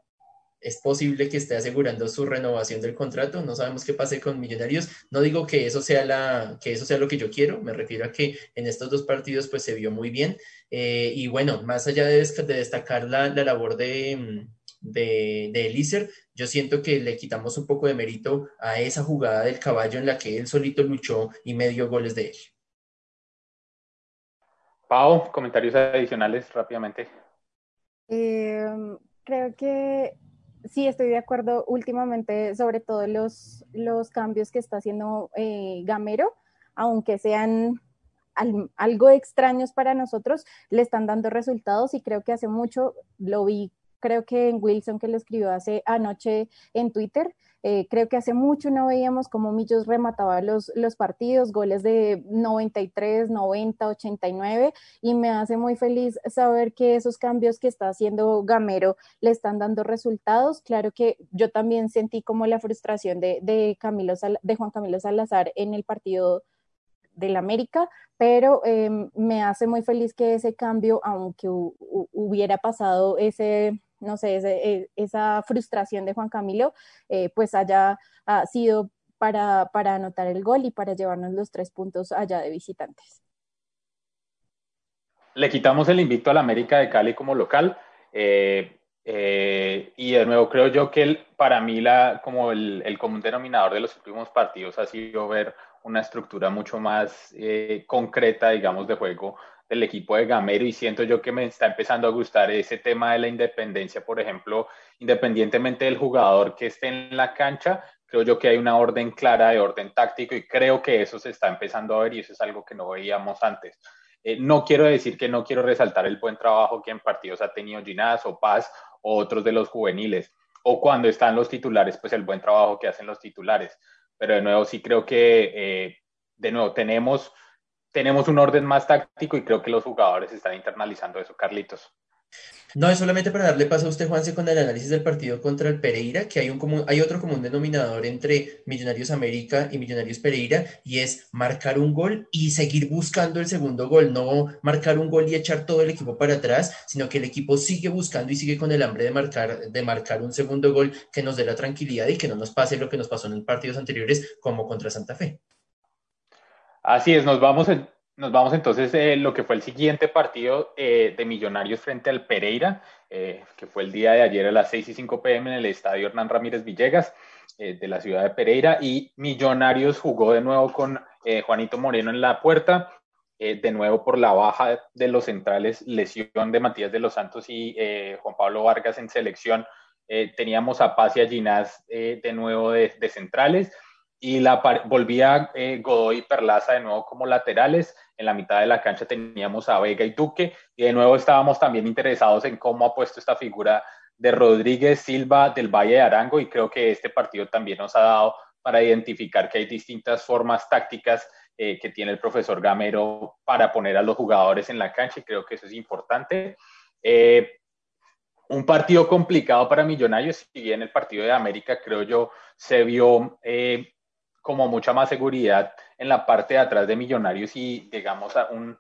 es posible que esté asegurando su renovación del contrato. No sabemos qué pase con Millonarios, no digo que eso sea la que eso sea lo que yo quiero, me refiero a que en estos dos partidos pues se vio muy bien, eh, y bueno, más allá de, des- de destacar la, la labor de, de, de Elícer, yo siento que le quitamos un poco de mérito a esa jugada del caballo en la que él solito luchó y medio goles de él. Pau, comentarios adicionales rápidamente. Eh, creo que sí, estoy de acuerdo últimamente, sobre todo los, los cambios que está haciendo eh, Gamero, aunque sean al, algo extraños para nosotros, le están dando resultados, y creo que hace mucho, lo vi, creo que en Wilson, que lo escribió hace anoche en Twitter, eh, creo que hace mucho no veíamos cómo Millos remataba los, los partidos, goles de noventa y tres, noventa, ochenta y nueve, y me hace muy feliz saber que esos cambios que está haciendo Gamero le están dando resultados. Claro que yo también sentí como la frustración de, de, Camilo Sal, de Juan Camilo Salazar en el partido del América, pero eh, me hace muy feliz que ese cambio, aunque hu- hu- hubiera pasado ese... no sé, ese, esa frustración de Juan Camilo, eh, pues haya ha sido para, para anotar el gol y para llevarnos los tres puntos allá de visitantes. Le quitamos el invicto al América de Cali como local, eh, eh, y de nuevo creo yo que el, para mí la, como el, el común denominador de los últimos partidos ha sido ver una estructura mucho más eh, concreta, digamos, de juego del equipo de Gamero, y siento yo que me está empezando a gustar ese tema de la independencia. Por ejemplo, independientemente del jugador que esté en la cancha, creo yo que hay una orden clara de orden táctico, y creo que eso se está empezando a ver, y eso es algo que no veíamos antes. Eh, no quiero decir que no quiero resaltar el buen trabajo que en partidos ha tenido Ginás o Paz o otros de los juveniles, o cuando están los titulares, pues el buen trabajo que hacen los titulares, pero de nuevo sí creo que, eh, de nuevo, tenemos... Tenemos un orden más táctico y creo que los jugadores están internalizando eso. Carlitos. No, es solamente para darle paso a usted, Juanse, con el análisis del partido contra el Pereira, que hay, un común, hay otro común denominador entre Millonarios América y Millonarios Pereira, y es marcar un gol y seguir buscando el segundo gol, no marcar un gol y echar todo el equipo para atrás, sino que el equipo sigue buscando y sigue con el hambre de marcar, de marcar un segundo gol que nos dé la tranquilidad y que no nos pase lo que nos pasó en partidos anteriores, como contra Santa Fe. Así es, nos vamos, nos vamos entonces eh, lo que fue el siguiente partido eh, de Millonarios frente al Pereira, eh, que fue el día de ayer a las seis y cinco pm en el Estadio Hernán Ramírez Villegas eh, de la ciudad de Pereira, y Millonarios jugó de nuevo con eh, Juanito Moreno en la puerta, eh, de nuevo por la baja de los centrales, lesión de Matías de los Santos y eh, Juan Pablo Vargas en selección, eh, teníamos a Paz y a Ginás eh, de nuevo de, de centrales, y la par- volvía eh, Godoy y Perlaza de nuevo como laterales. En la mitad de la cancha teníamos a Vega y Duque, y de nuevo estábamos también interesados en cómo ha puesto esta figura de Rodríguez, Silva, del Valle de Arango, y creo que este partido también nos ha dado para identificar que hay distintas formas tácticas eh, que tiene el profesor Gamero para poner a los jugadores en la cancha, y creo que eso es importante. Eh, un partido complicado para Millonarios, si bien el partido de América, creo yo, se vio eh, como mucha más seguridad en la parte de atrás de Millonarios y, digamos, a un,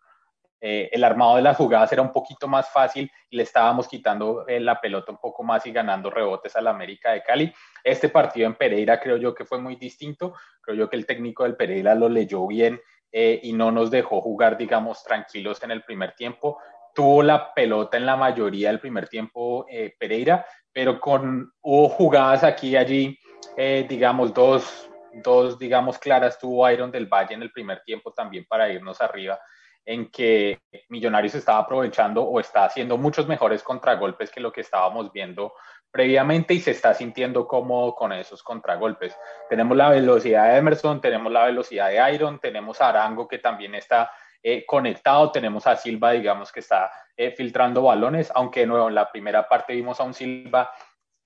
eh, el armado de las jugadas era un poquito más fácil y le estábamos quitando eh, la pelota un poco más y ganando rebotes a la América de Cali. Este partido en Pereira creo yo que fue muy distinto, creo yo que el técnico del Pereira lo leyó bien eh, y no nos dejó jugar, digamos, tranquilos en el primer tiempo. Tuvo la pelota en la mayoría del primer tiempo eh, Pereira, pero con, hubo jugadas aquí y allí, eh, digamos, dos, dos, digamos, claras. Tuvo Ayron del Valle en el primer tiempo también para irnos arriba, en que Millonarios estaba aprovechando o está haciendo muchos mejores contragolpes que lo que estábamos viendo previamente y se está sintiendo cómodo con esos contragolpes. Tenemos la velocidad de Emerson, tenemos la velocidad de Ayron, tenemos a Arango que también está Eh, conectado, tenemos a Silva, digamos, que está eh, filtrando balones, aunque de nuevo en la primera parte vimos a un Silva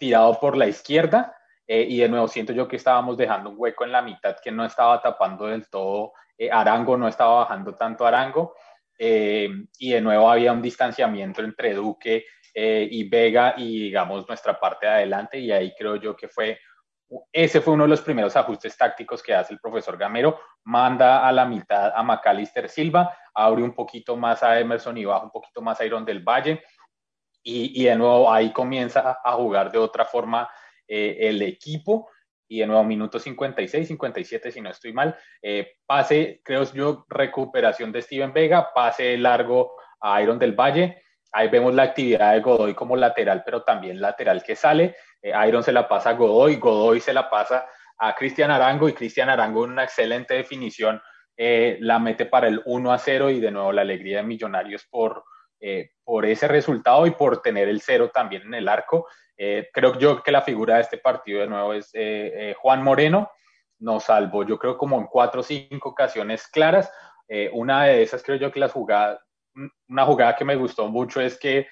tirado por la izquierda eh, y de nuevo siento yo que estábamos dejando un hueco en la mitad que no estaba tapando del todo eh, Arango, no estaba bajando tanto Arango eh, y de nuevo había un distanciamiento entre Duque eh, y Vega y, digamos, nuestra parte de adelante, y ahí creo yo que fue Ese fue uno de los primeros ajustes tácticos que hace el profesor Gamero. Manda a la mitad a Mackalister Silva, abre un poquito más a Emerson y baja un poquito más a Ayron del Valle. Y, y de nuevo ahí comienza a jugar de otra forma eh, el equipo. Y de nuevo minuto cincuenta y seis, cincuenta y siete, si no estoy mal. Eh, pase, creo yo, recuperación de Steven Vega, pase largo a Ayron del Valle. Ahí vemos la actividad de Godoy como lateral, pero también lateral que sale. Eh, Ayron se la pasa a Godoy, Godoy se la pasa a Cristian Arango, y Cristian Arango en una excelente definición eh, la mete para el uno a cero, y de nuevo la alegría de Millonarios por, eh, por ese resultado y por tener el cero también en el arco. Eh, creo yo que la figura de este partido de nuevo es eh, eh, Juan Moreno. Nos salvó, yo creo, como en cuatro o cinco ocasiones claras. Eh, una de esas creo yo que las jugadas, una jugada que me gustó mucho es que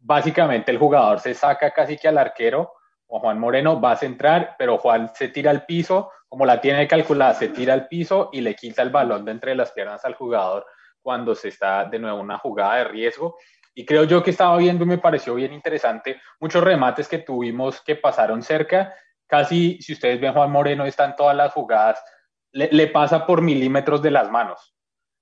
básicamente el jugador se saca casi que al arquero, o Juan Moreno va a centrar, pero Juan se tira al piso, como la tiene calculada, se tira al piso y le quita el balón de entre las piernas al jugador cuando se está de nuevo una jugada de riesgo. Y creo yo que estaba viendo y me pareció bien interesante muchos remates que tuvimos que pasaron cerca. Casi, si ustedes ven, Juan Moreno está en todas las jugadas, le, le pasa por milímetros de las manos.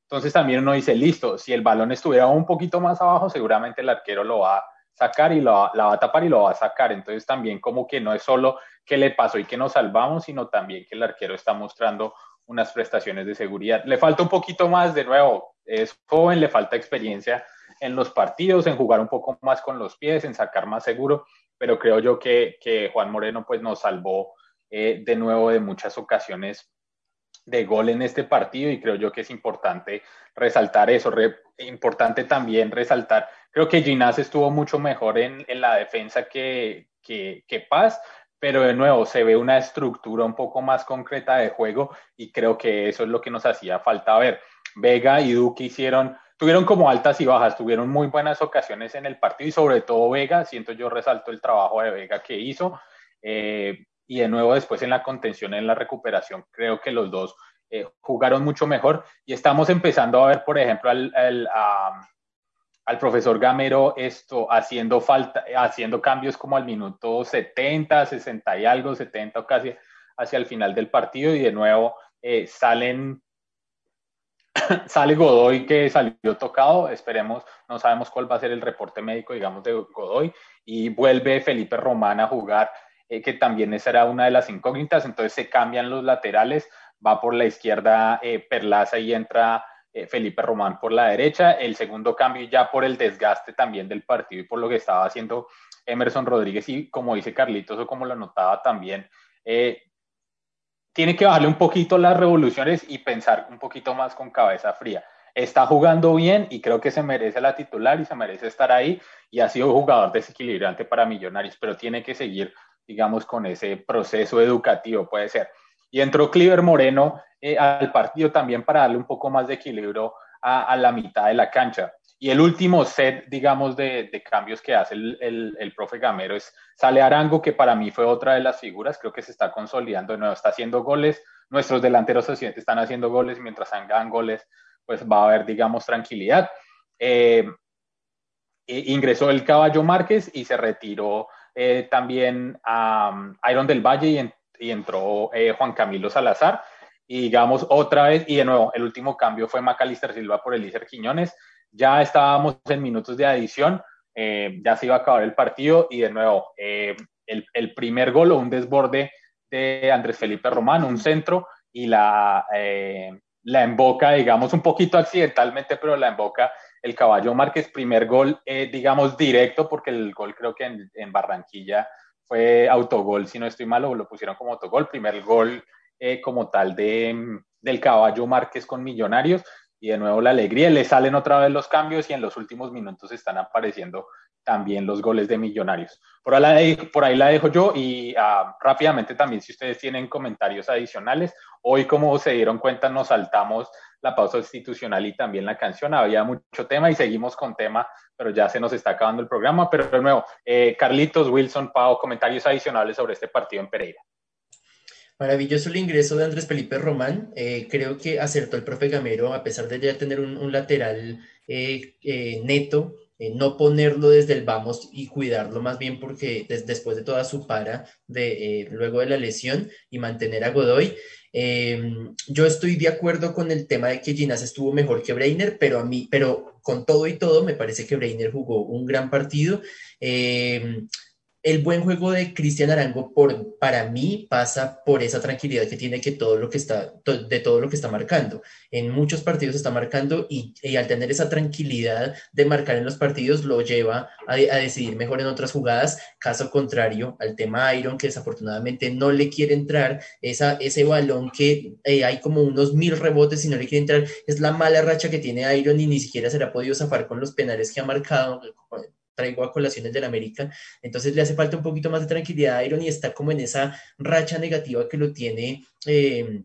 Entonces también uno dice, listo, si el balón estuviera un poquito más abajo, seguramente el arquero lo va a sacar y lo, la va a tapar y lo va a sacar. Entonces también como que no es solo que le pasó y que nos salvamos, sino también que el arquero está mostrando unas prestaciones de seguridad. Le falta un poquito más, de nuevo, es joven, le falta experiencia en los partidos, en jugar un poco más con los pies, en sacar más seguro, pero creo yo que, que Juan Moreno pues nos salvó eh, de nuevo de muchas ocasiones de gol en este partido, y creo yo que es importante resaltar eso. Re, importante también resaltar, creo que Ginás estuvo mucho mejor en, en la defensa que, que, que Paz, pero de nuevo se ve una estructura un poco más concreta de juego, y creo que eso es lo que nos hacía falta ver. Vega y Duque hicieron, tuvieron como altas y bajas, tuvieron muy buenas ocasiones en el partido, y sobre todo Vega, siento yo, resalto el trabajo de Vega que hizo, eh, y de nuevo después en la contención, en la recuperación, creo que los dos eh, jugaron mucho mejor, y estamos empezando a ver, por ejemplo, al, al, a, al profesor Gamero esto, haciendo, falta, haciendo cambios como al minuto setenta, sesenta y algo, setenta o casi hacia el final del partido, y de nuevo eh, salen sale Godoy, que salió tocado, esperemos, no sabemos cuál va a ser el reporte médico, digamos, de Godoy, y vuelve Felipe Román a jugar, que también esa era una de las incógnitas. Entonces se cambian los laterales, va por la izquierda eh, Perlaza y entra eh, Felipe Román por la derecha. El segundo cambio, ya por el desgaste también del partido y por lo que estaba haciendo Emerson Rodríguez, y como dice Carlitos o como lo notaba también, eh, tiene que bajarle un poquito las revoluciones y pensar un poquito más con cabeza fría. Está jugando bien y creo que se merece la titular y se merece estar ahí, y ha sido un jugador desequilibrante para Millonarios, pero tiene que seguir, digamos, con ese proceso educativo, puede ser. Y entró Cliver Moreno eh, al partido también para darle un poco más de equilibrio a, a la mitad de la cancha. Y el último set, digamos, de, de cambios que hace el, el, el profe Gamero es, sale Arango, que para mí fue otra de las figuras, creo que se está consolidando de nuevo, está haciendo goles, nuestros delanteros están haciendo goles, mientras hagan goles, pues va a haber, digamos, tranquilidad. Eh, eh, ingresó el caballo Marqués y se retiró eh, también um, Ayron del Valle y, en, y entró eh, Juan Camilo Salazar. Y digamos otra vez, y de nuevo, el último cambio fue Mackalister Silva por Elícer Quiñones. Ya estábamos en minutos de adición, eh, ya se iba a acabar el partido, y de nuevo, eh, el, el primer gol o un desborde de Andrés Felipe Román, un centro, y la, eh, la emboca, digamos, un poquito accidentalmente, pero la emboca el caballo Márquez. Primer gol, eh, digamos, directo, porque el gol creo que en, en Barranquilla fue autogol, si no estoy mal, lo pusieron como autogol. Primer gol Eh, como tal de, del caballo Márquez con Millonarios, y de nuevo la alegría, le salen otra vez los cambios, y en los últimos minutos están apareciendo también los goles de Millonarios. Por ahí la dejo, por ahí la dejo yo, y uh, rápidamente también, si ustedes tienen comentarios adicionales, hoy, como se dieron cuenta, nos saltamos la pausa institucional y también la canción, había mucho tema y seguimos con tema, pero ya se nos está acabando el programa. Pero de nuevo, eh, Carlitos, Wilson, Pau, comentarios adicionales sobre este partido en Pereira. Maravilloso el ingreso de Andrés Felipe Román. Eh, creo que acertó el profe Gamero, a pesar de ya tener un, un lateral eh, eh, neto, eh, no ponerlo desde el vamos y cuidarlo más bien, porque des, después de toda su para de, eh, luego de la lesión, y mantener a Godoy. Eh, yo estoy de acuerdo con el tema de que Ginás estuvo mejor que Breiner, pero a mí, pero con todo y todo, me parece que Breiner jugó un gran partido. Eh, El buen juego de Cristian Arango, por, para mí, pasa por esa tranquilidad que tiene que todo lo que está, to, de todo lo que está marcando. En muchos partidos está marcando, y, y al tener esa tranquilidad de marcar en los partidos, lo lleva a, a decidir mejor en otras jugadas. Caso contrario al tema Ayron, que desafortunadamente no le quiere entrar esa, ese balón que eh, hay como unos mil rebotes y no le quiere entrar. Es la mala racha que tiene Ayron, y ni siquiera se la ha podido zafar con los penales que ha marcado. Traigo a colaciones del América, entonces le hace falta un poquito más de tranquilidad a Ayron, y está como en esa racha negativa que lo tiene eh,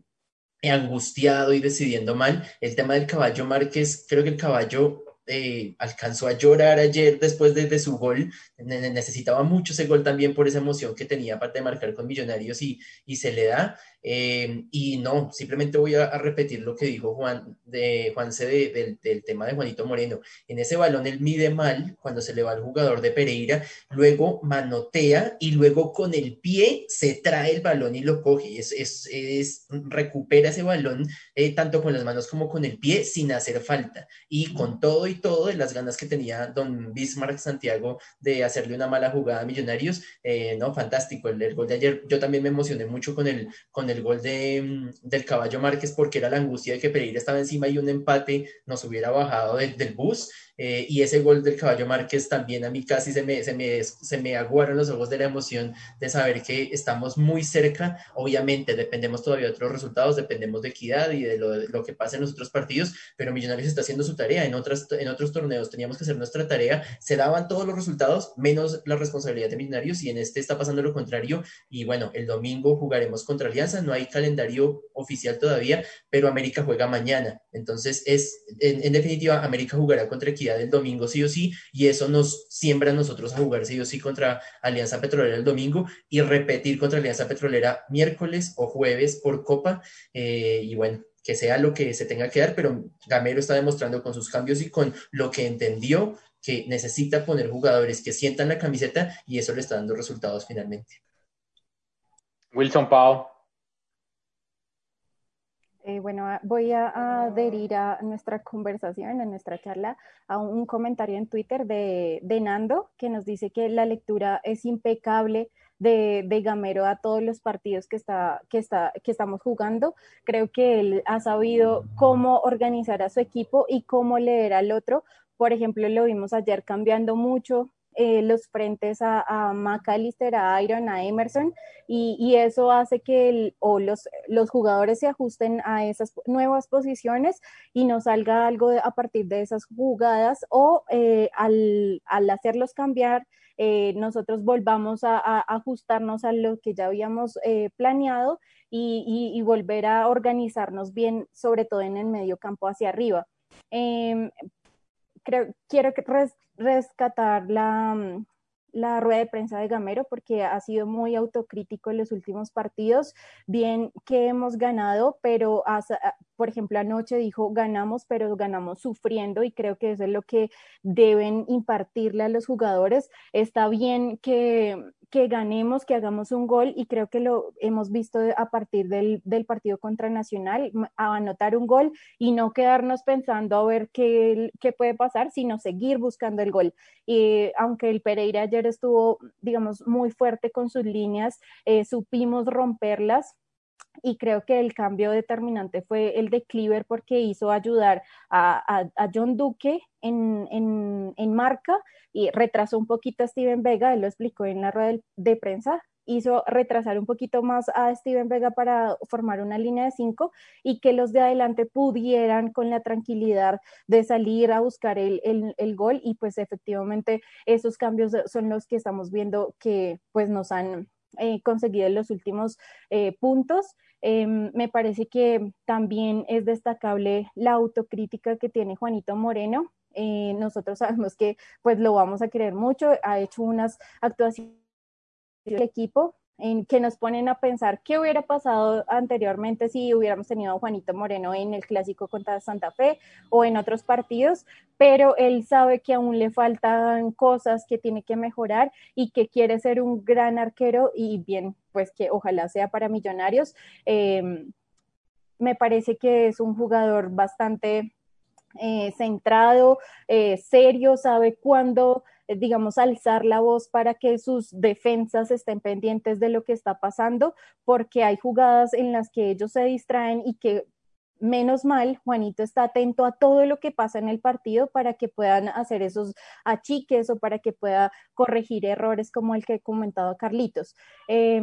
angustiado y decidiendo mal. El tema del caballo Márquez, creo que el caballo eh, alcanzó a llorar ayer después de, de su gol. Necesitaba mucho ese gol también por esa emoción que tenía, aparte de marcar con Millonarios, y, y se le da. Eh, y no, simplemente voy a, a repetir lo que dijo Juan de, Juanse de, de, del tema de Juanito Moreno. En ese balón él mide mal cuando se le va al jugador de Pereira, luego manotea y luego con el pie se trae el balón y lo coge. Es, es, es, recupera ese balón eh, tanto con las manos como con el pie, sin hacer falta. Y con todo y todo, de las ganas que tenía don Bismarck Santiago de hacerle una mala jugada a Millonarios, eh, no, fantástico. El, el gol de ayer, yo también me emocioné mucho con el con el gol de, del caballo Márquez, porque era la angustia de que Pereira estaba encima y un empate nos hubiera bajado de, del bus, eh, y ese gol del caballo Márquez también a mí casi se me, se, me, se me aguaron los ojos de la emoción de saber que estamos muy cerca. Obviamente dependemos todavía de otros resultados, dependemos de Equidad y de lo, de lo que pasa en los otros partidos, pero Millonarios está haciendo su tarea. En, otras, en otros torneos teníamos que hacer nuestra tarea, se daban todos los resultados, menos la responsabilidad de Millonarios, y en este está pasando lo contrario. Y bueno, el domingo jugaremos contra Alianza, no hay calendario oficial todavía, pero América juega mañana, entonces es, en, en definitiva, América jugará contra Equidad el domingo sí o sí, y eso nos siembra a nosotros a jugar sí o sí contra Alianza Petrolera el domingo, y repetir contra Alianza Petrolera miércoles o jueves por Copa, eh, y bueno, que sea lo que se tenga que dar, pero Gamero está demostrando con sus cambios y con lo que entendió, que necesita poner jugadores que sientan la camiseta, y eso le está dando resultados finalmente. Wilson, Pau. Eh, bueno, voy a adherir a nuestra conversación, a nuestra charla, a un comentario en Twitter de, de Nando, que nos dice que la lectura es impecable de, de Gamero a todos los partidos que, está, que, está, que estamos jugando. Creo que él ha sabido cómo organizar a su equipo y cómo leer al otro. Por ejemplo, lo vimos ayer cambiando mucho Eh, los frentes a, a Mackalister, a Ayron, a Emerson, y, y eso hace que el, o los, los jugadores se ajusten a esas nuevas posiciones y no salga algo de, a partir de esas jugadas, o eh, al, al hacerlos cambiar, eh, nosotros volvamos a, a ajustarnos a lo que ya habíamos eh, planeado y, y, y volver a organizarnos bien, sobre todo en el medio campo hacia arriba. Eh, Creo, quiero res, rescatar la, la rueda de prensa de Gamero, porque ha sido muy autocrítico en los últimos partidos. Bien que hemos ganado, pero has, por ejemplo, anoche dijo, ganamos, pero ganamos sufriendo, y creo que eso es lo que deben impartirle a los jugadores. Está bien que, que ganemos, que hagamos un gol, y creo que lo hemos visto a partir del, del partido contra Nacional, a anotar un gol y no quedarnos pensando a ver qué, qué puede pasar, sino seguir buscando el gol. Eh, aunque el Pereira ayer estuvo, digamos, muy fuerte con sus líneas, eh, supimos romperlas, y creo que el cambio determinante fue el de Cliver, porque hizo ayudar a, a, a John Duque en, en, en marca, y retrasó un poquito a Steven Vega, él lo explicó en la rueda de prensa, hizo retrasar un poquito más a Steven Vega para formar una línea de cinco, y que los de adelante pudieran con la tranquilidad de salir a buscar el, el, el gol, y pues efectivamente esos cambios son los que estamos viendo que pues nos han Eh, conseguido en los últimos eh, puntos. Eh, me parece que también es destacable la autocrítica que tiene Juanito Moreno. Eh, nosotros sabemos que pues lo vamos a querer mucho, ha hecho unas actuaciones del equipo en que nos ponen a pensar qué hubiera pasado anteriormente si hubiéramos tenido a Juanito Moreno en el clásico contra Santa Fe o en otros partidos, pero él sabe que aún le faltan cosas que tiene que mejorar y que quiere ser un gran arquero, y bien, pues que ojalá sea para Millonarios. Eh, me parece que es un jugador bastante eh, centrado, eh, serio, sabe cuándo, digamos, alzar la voz para que sus defensas estén pendientes de lo que está pasando, porque hay jugadas en las que ellos se distraen y que, menos mal, Juanito está atento a todo lo que pasa en el partido para que puedan hacer esos achiques o para que pueda corregir errores como el que he comentado a Carlitos. Eh,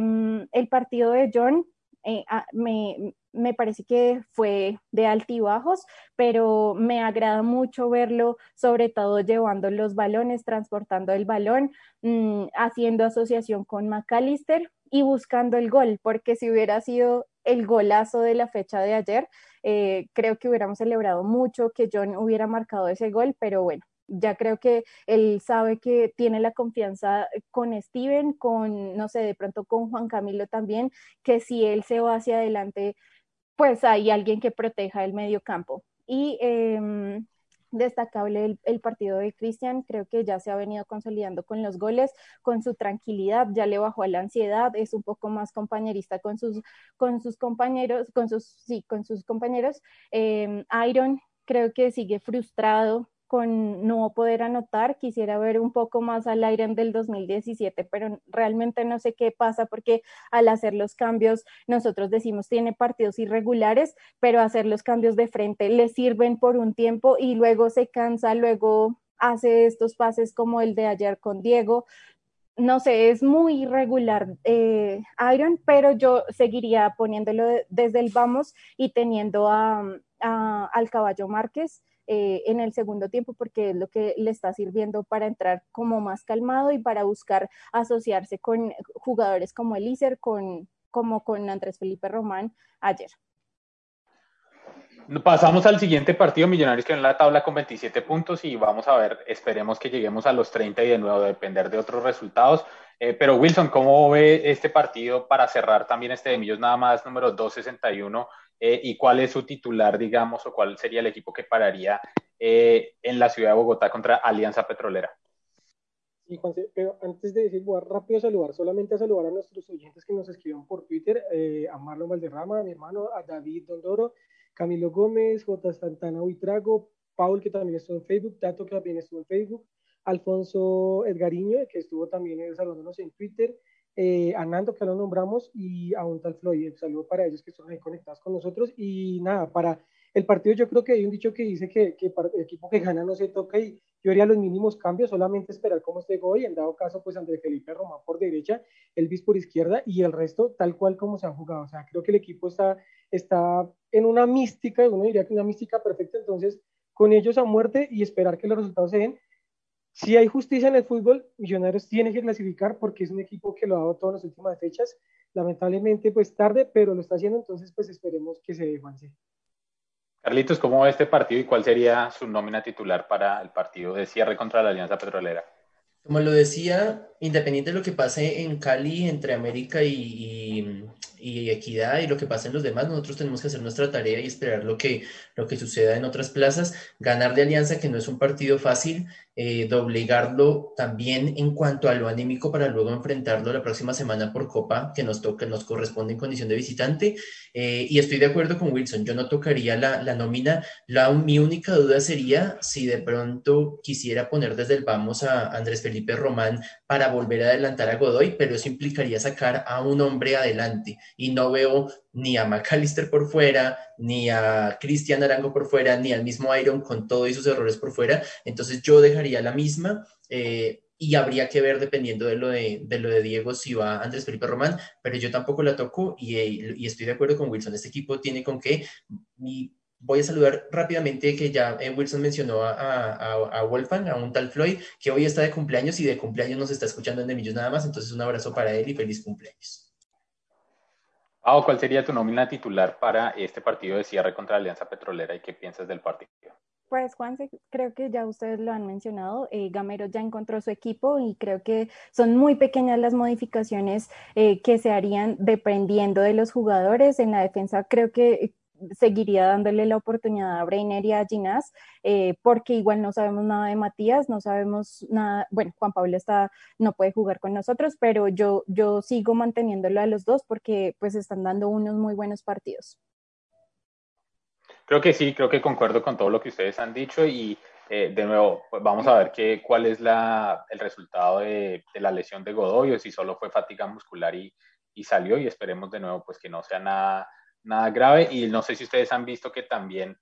el partido de John eh, me... me parece que fue de altibajos, pero me agrada mucho verlo, sobre todo llevando los balones, transportando el balón, mmm, haciendo asociación con Mackalister y buscando el gol, porque si hubiera sido el golazo de la fecha de ayer, eh, creo que hubiéramos celebrado mucho que John hubiera marcado ese gol, pero bueno, ya creo que él sabe que tiene la confianza con Steven, con, no sé, de pronto con Juan Camilo también, que si él se va hacia adelante, pues hay alguien que proteja el mediocampo. Y eh, destacable el, el partido de Cristian, creo que ya se ha venido consolidando con los goles, con su tranquilidad, ya le bajó a la ansiedad, es un poco más compañerista con sus, con sus compañeros, con sus, sí, con sus compañeros. Eh, Ayron creo que sigue frustrado con no poder anotar, quisiera ver un poco más al Ayron del dos mil diecisiete, pero realmente no sé qué pasa, porque al hacer los cambios, nosotros decimos tiene partidos irregulares, pero hacer los cambios de frente le sirven por un tiempo y luego se cansa, luego hace estos pases como el de ayer con Diego, no sé, es muy irregular eh, Ayron, pero yo seguiría poniéndolo desde el vamos y teniendo a, a, al caballo Marqués Eh, en el segundo tiempo, porque es lo que le está sirviendo para entrar como más calmado y para buscar asociarse con jugadores como Elícer, con, como con Andrés Felipe Román ayer. Pasamos al siguiente partido, Millonarios que en la tabla con veintisiete puntos, y vamos a ver, esperemos que lleguemos a los treinta y de nuevo depender de otros resultados. Eh, pero Wilson, ¿cómo ve este partido para cerrar también este De Millos Nada Más número doscientos sesenta y uno? Eh, ¿Y cuál es su titular, digamos, o cuál sería el equipo que pararía eh, en la ciudad de Bogotá contra Alianza Petrolera? Sí, Juanse, pero antes de decir, voy a rápido saludar, solamente a saludar a nuestros oyentes que nos escriban por Twitter, eh, a Marlon Valderrama, a mi hermano, a David Dondoro, Camilo Gómez, J. Santana Huitrago, Paul, que también estuvo en Facebook, Tato, que también estuvo en Facebook, Alfonso Edgariño, que estuvo también saludándonos en Twitter, Eh, a Nando, que lo nombramos, y a un tal Floyd. Un saludo para ellos que están ahí conectados con nosotros. Y nada, para el partido yo creo que hay un dicho que dice que, que para el equipo que gana no se toca, y yo haría los mínimos cambios, solamente esperar cómo esté Godoy, en dado caso pues Andrés Felipe Román por derecha, Elvis por izquierda, y el resto tal cual como se han jugado. O sea, creo que el equipo está, está en una mística, uno diría que una mística perfecta, entonces con ellos a muerte y esperar que los resultados se den. Si hay justicia en el fútbol, Millonarios tiene que clasificar, porque es un equipo que lo ha dado todas las últimas fechas, lamentablemente pues tarde, pero lo está haciendo, entonces pues esperemos que se dé, Juanse. Carlitos, ¿cómo va este partido y cuál sería su nómina titular para el partido de cierre contra la Alianza Petrolera? Como lo decía, independiente de lo que pase en Cali, entre América y, y, y Equidad y lo que pase en los demás, nosotros tenemos que hacer nuestra tarea y esperar lo que, lo que suceda en otras plazas, ganar de Alianza, que no es un partido fácil, eh, doblegarlo también en cuanto a lo anímico para luego enfrentarlo la próxima semana por Copa, que nos toca, nos corresponde en condición de visitante, eh, y estoy de acuerdo con Wilson, yo no tocaría la, la nómina, la, mi única duda sería si de pronto quisiera poner desde el vamos a Andrés Felipe Román para volver a adelantar a Godoy, pero eso implicaría sacar a un hombre adelante, y no veo ni a Mackalister por fuera, ni a Cristian Arango por fuera, ni al mismo Ayron con todos sus errores por fuera, entonces yo dejaría la misma, eh, y habría que ver dependiendo de lo de, de lo de Diego si va Andrés Felipe Román, pero yo tampoco la toco, y, y estoy de acuerdo con Wilson, este equipo tiene con qué. Y voy a saludar rápidamente que ya Wilson mencionó a, a, a Wolfgang, a un tal Floyd, que hoy está de cumpleaños y de cumpleaños nos está escuchando en De Millos Nada Más, entonces un abrazo para él y feliz cumpleaños. Pau, ¿cuál sería tu nómina titular para este partido de cierre contra Alianza Petrolera y qué piensas del partido? Pues Juan, creo que ya ustedes lo han mencionado, eh, Gamero ya encontró su equipo y creo que son muy pequeñas las modificaciones eh, que se harían dependiendo de los jugadores. En la defensa creo que seguiría dándole la oportunidad a Breiner y a Ginás, eh, porque igual no sabemos nada de Matías, no sabemos nada, bueno, Juan Pablo está, no puede jugar con nosotros, pero yo, yo sigo manteniéndolo a los dos porque pues están dando unos muy buenos partidos. Creo que sí, creo que concuerdo con todo lo que ustedes han dicho y eh, de nuevo, pues vamos a ver que, cuál es la, el resultado de, de la lesión de Godoy o si solo fue fatiga muscular y, y salió, y esperemos de nuevo pues que no sea nada nada grave, y no sé si ustedes han visto que también,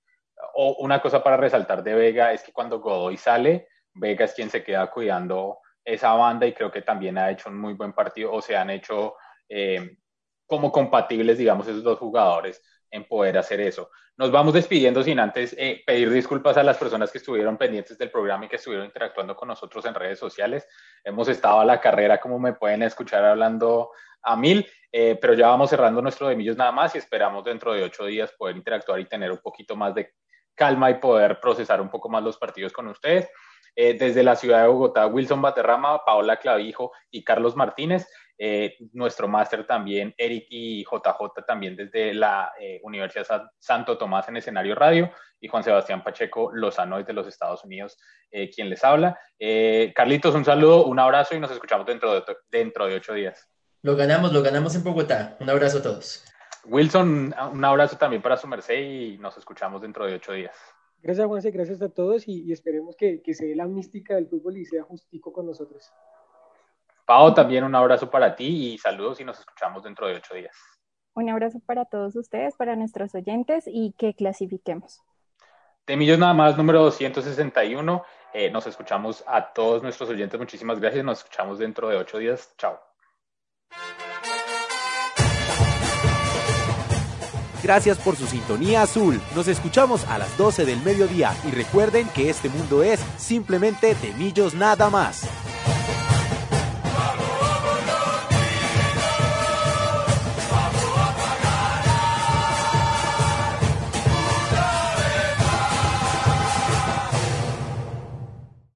o una cosa para resaltar de Vega es que cuando Godoy sale, Vega es quien se queda cuidando esa banda y creo que también ha hecho un muy buen partido, o se han hecho eh, como compatibles, digamos, esos dos jugadores en poder hacer eso. Nos vamos despidiendo sin antes eh, pedir disculpas a las personas que estuvieron pendientes del programa y que estuvieron interactuando con nosotros en redes sociales. Hemos estado a la carrera, como me pueden escuchar hablando a mil, eh, pero ya vamos cerrando nuestro De Millos Nada Más y esperamos dentro de ocho días poder interactuar y tener un poquito más de calma y poder procesar un poco más los partidos con ustedes. Eh, desde la ciudad de Bogotá, Wilson Valderrama, Paola Clavijo y Carlos Martínez, eh, nuestro máster también, Eric y J J también desde la eh, Universidad San, Santo Tomás en Escenario Radio, y Juan Sebastián Pacheco Lozano desde los Estados Unidos, eh, quien les habla. Eh, Carlitos, un saludo, un abrazo y nos escuchamos dentro de, dentro de ocho días. Lo ganamos, lo ganamos en Bogotá. Un abrazo a todos. Wilson, un abrazo también para su merced y nos escuchamos dentro de ocho días. Gracias, Juanse, gracias a todos y, y esperemos que, que se dé la mística del fútbol y sea justico con nosotros. Pau, también un abrazo para ti y saludos y nos escuchamos dentro de ocho días. Un abrazo para todos ustedes, para nuestros oyentes y que clasifiquemos. De Millos Nada Más, número doscientos sesenta y uno. Eh, nos escuchamos a todos nuestros oyentes. Muchísimas gracias. Nos escuchamos dentro de ocho días. Chao. Gracias por su sintonía azul. Nos escuchamos a las doce del mediodía y recuerden que este mundo es simplemente de Millos Nada Más.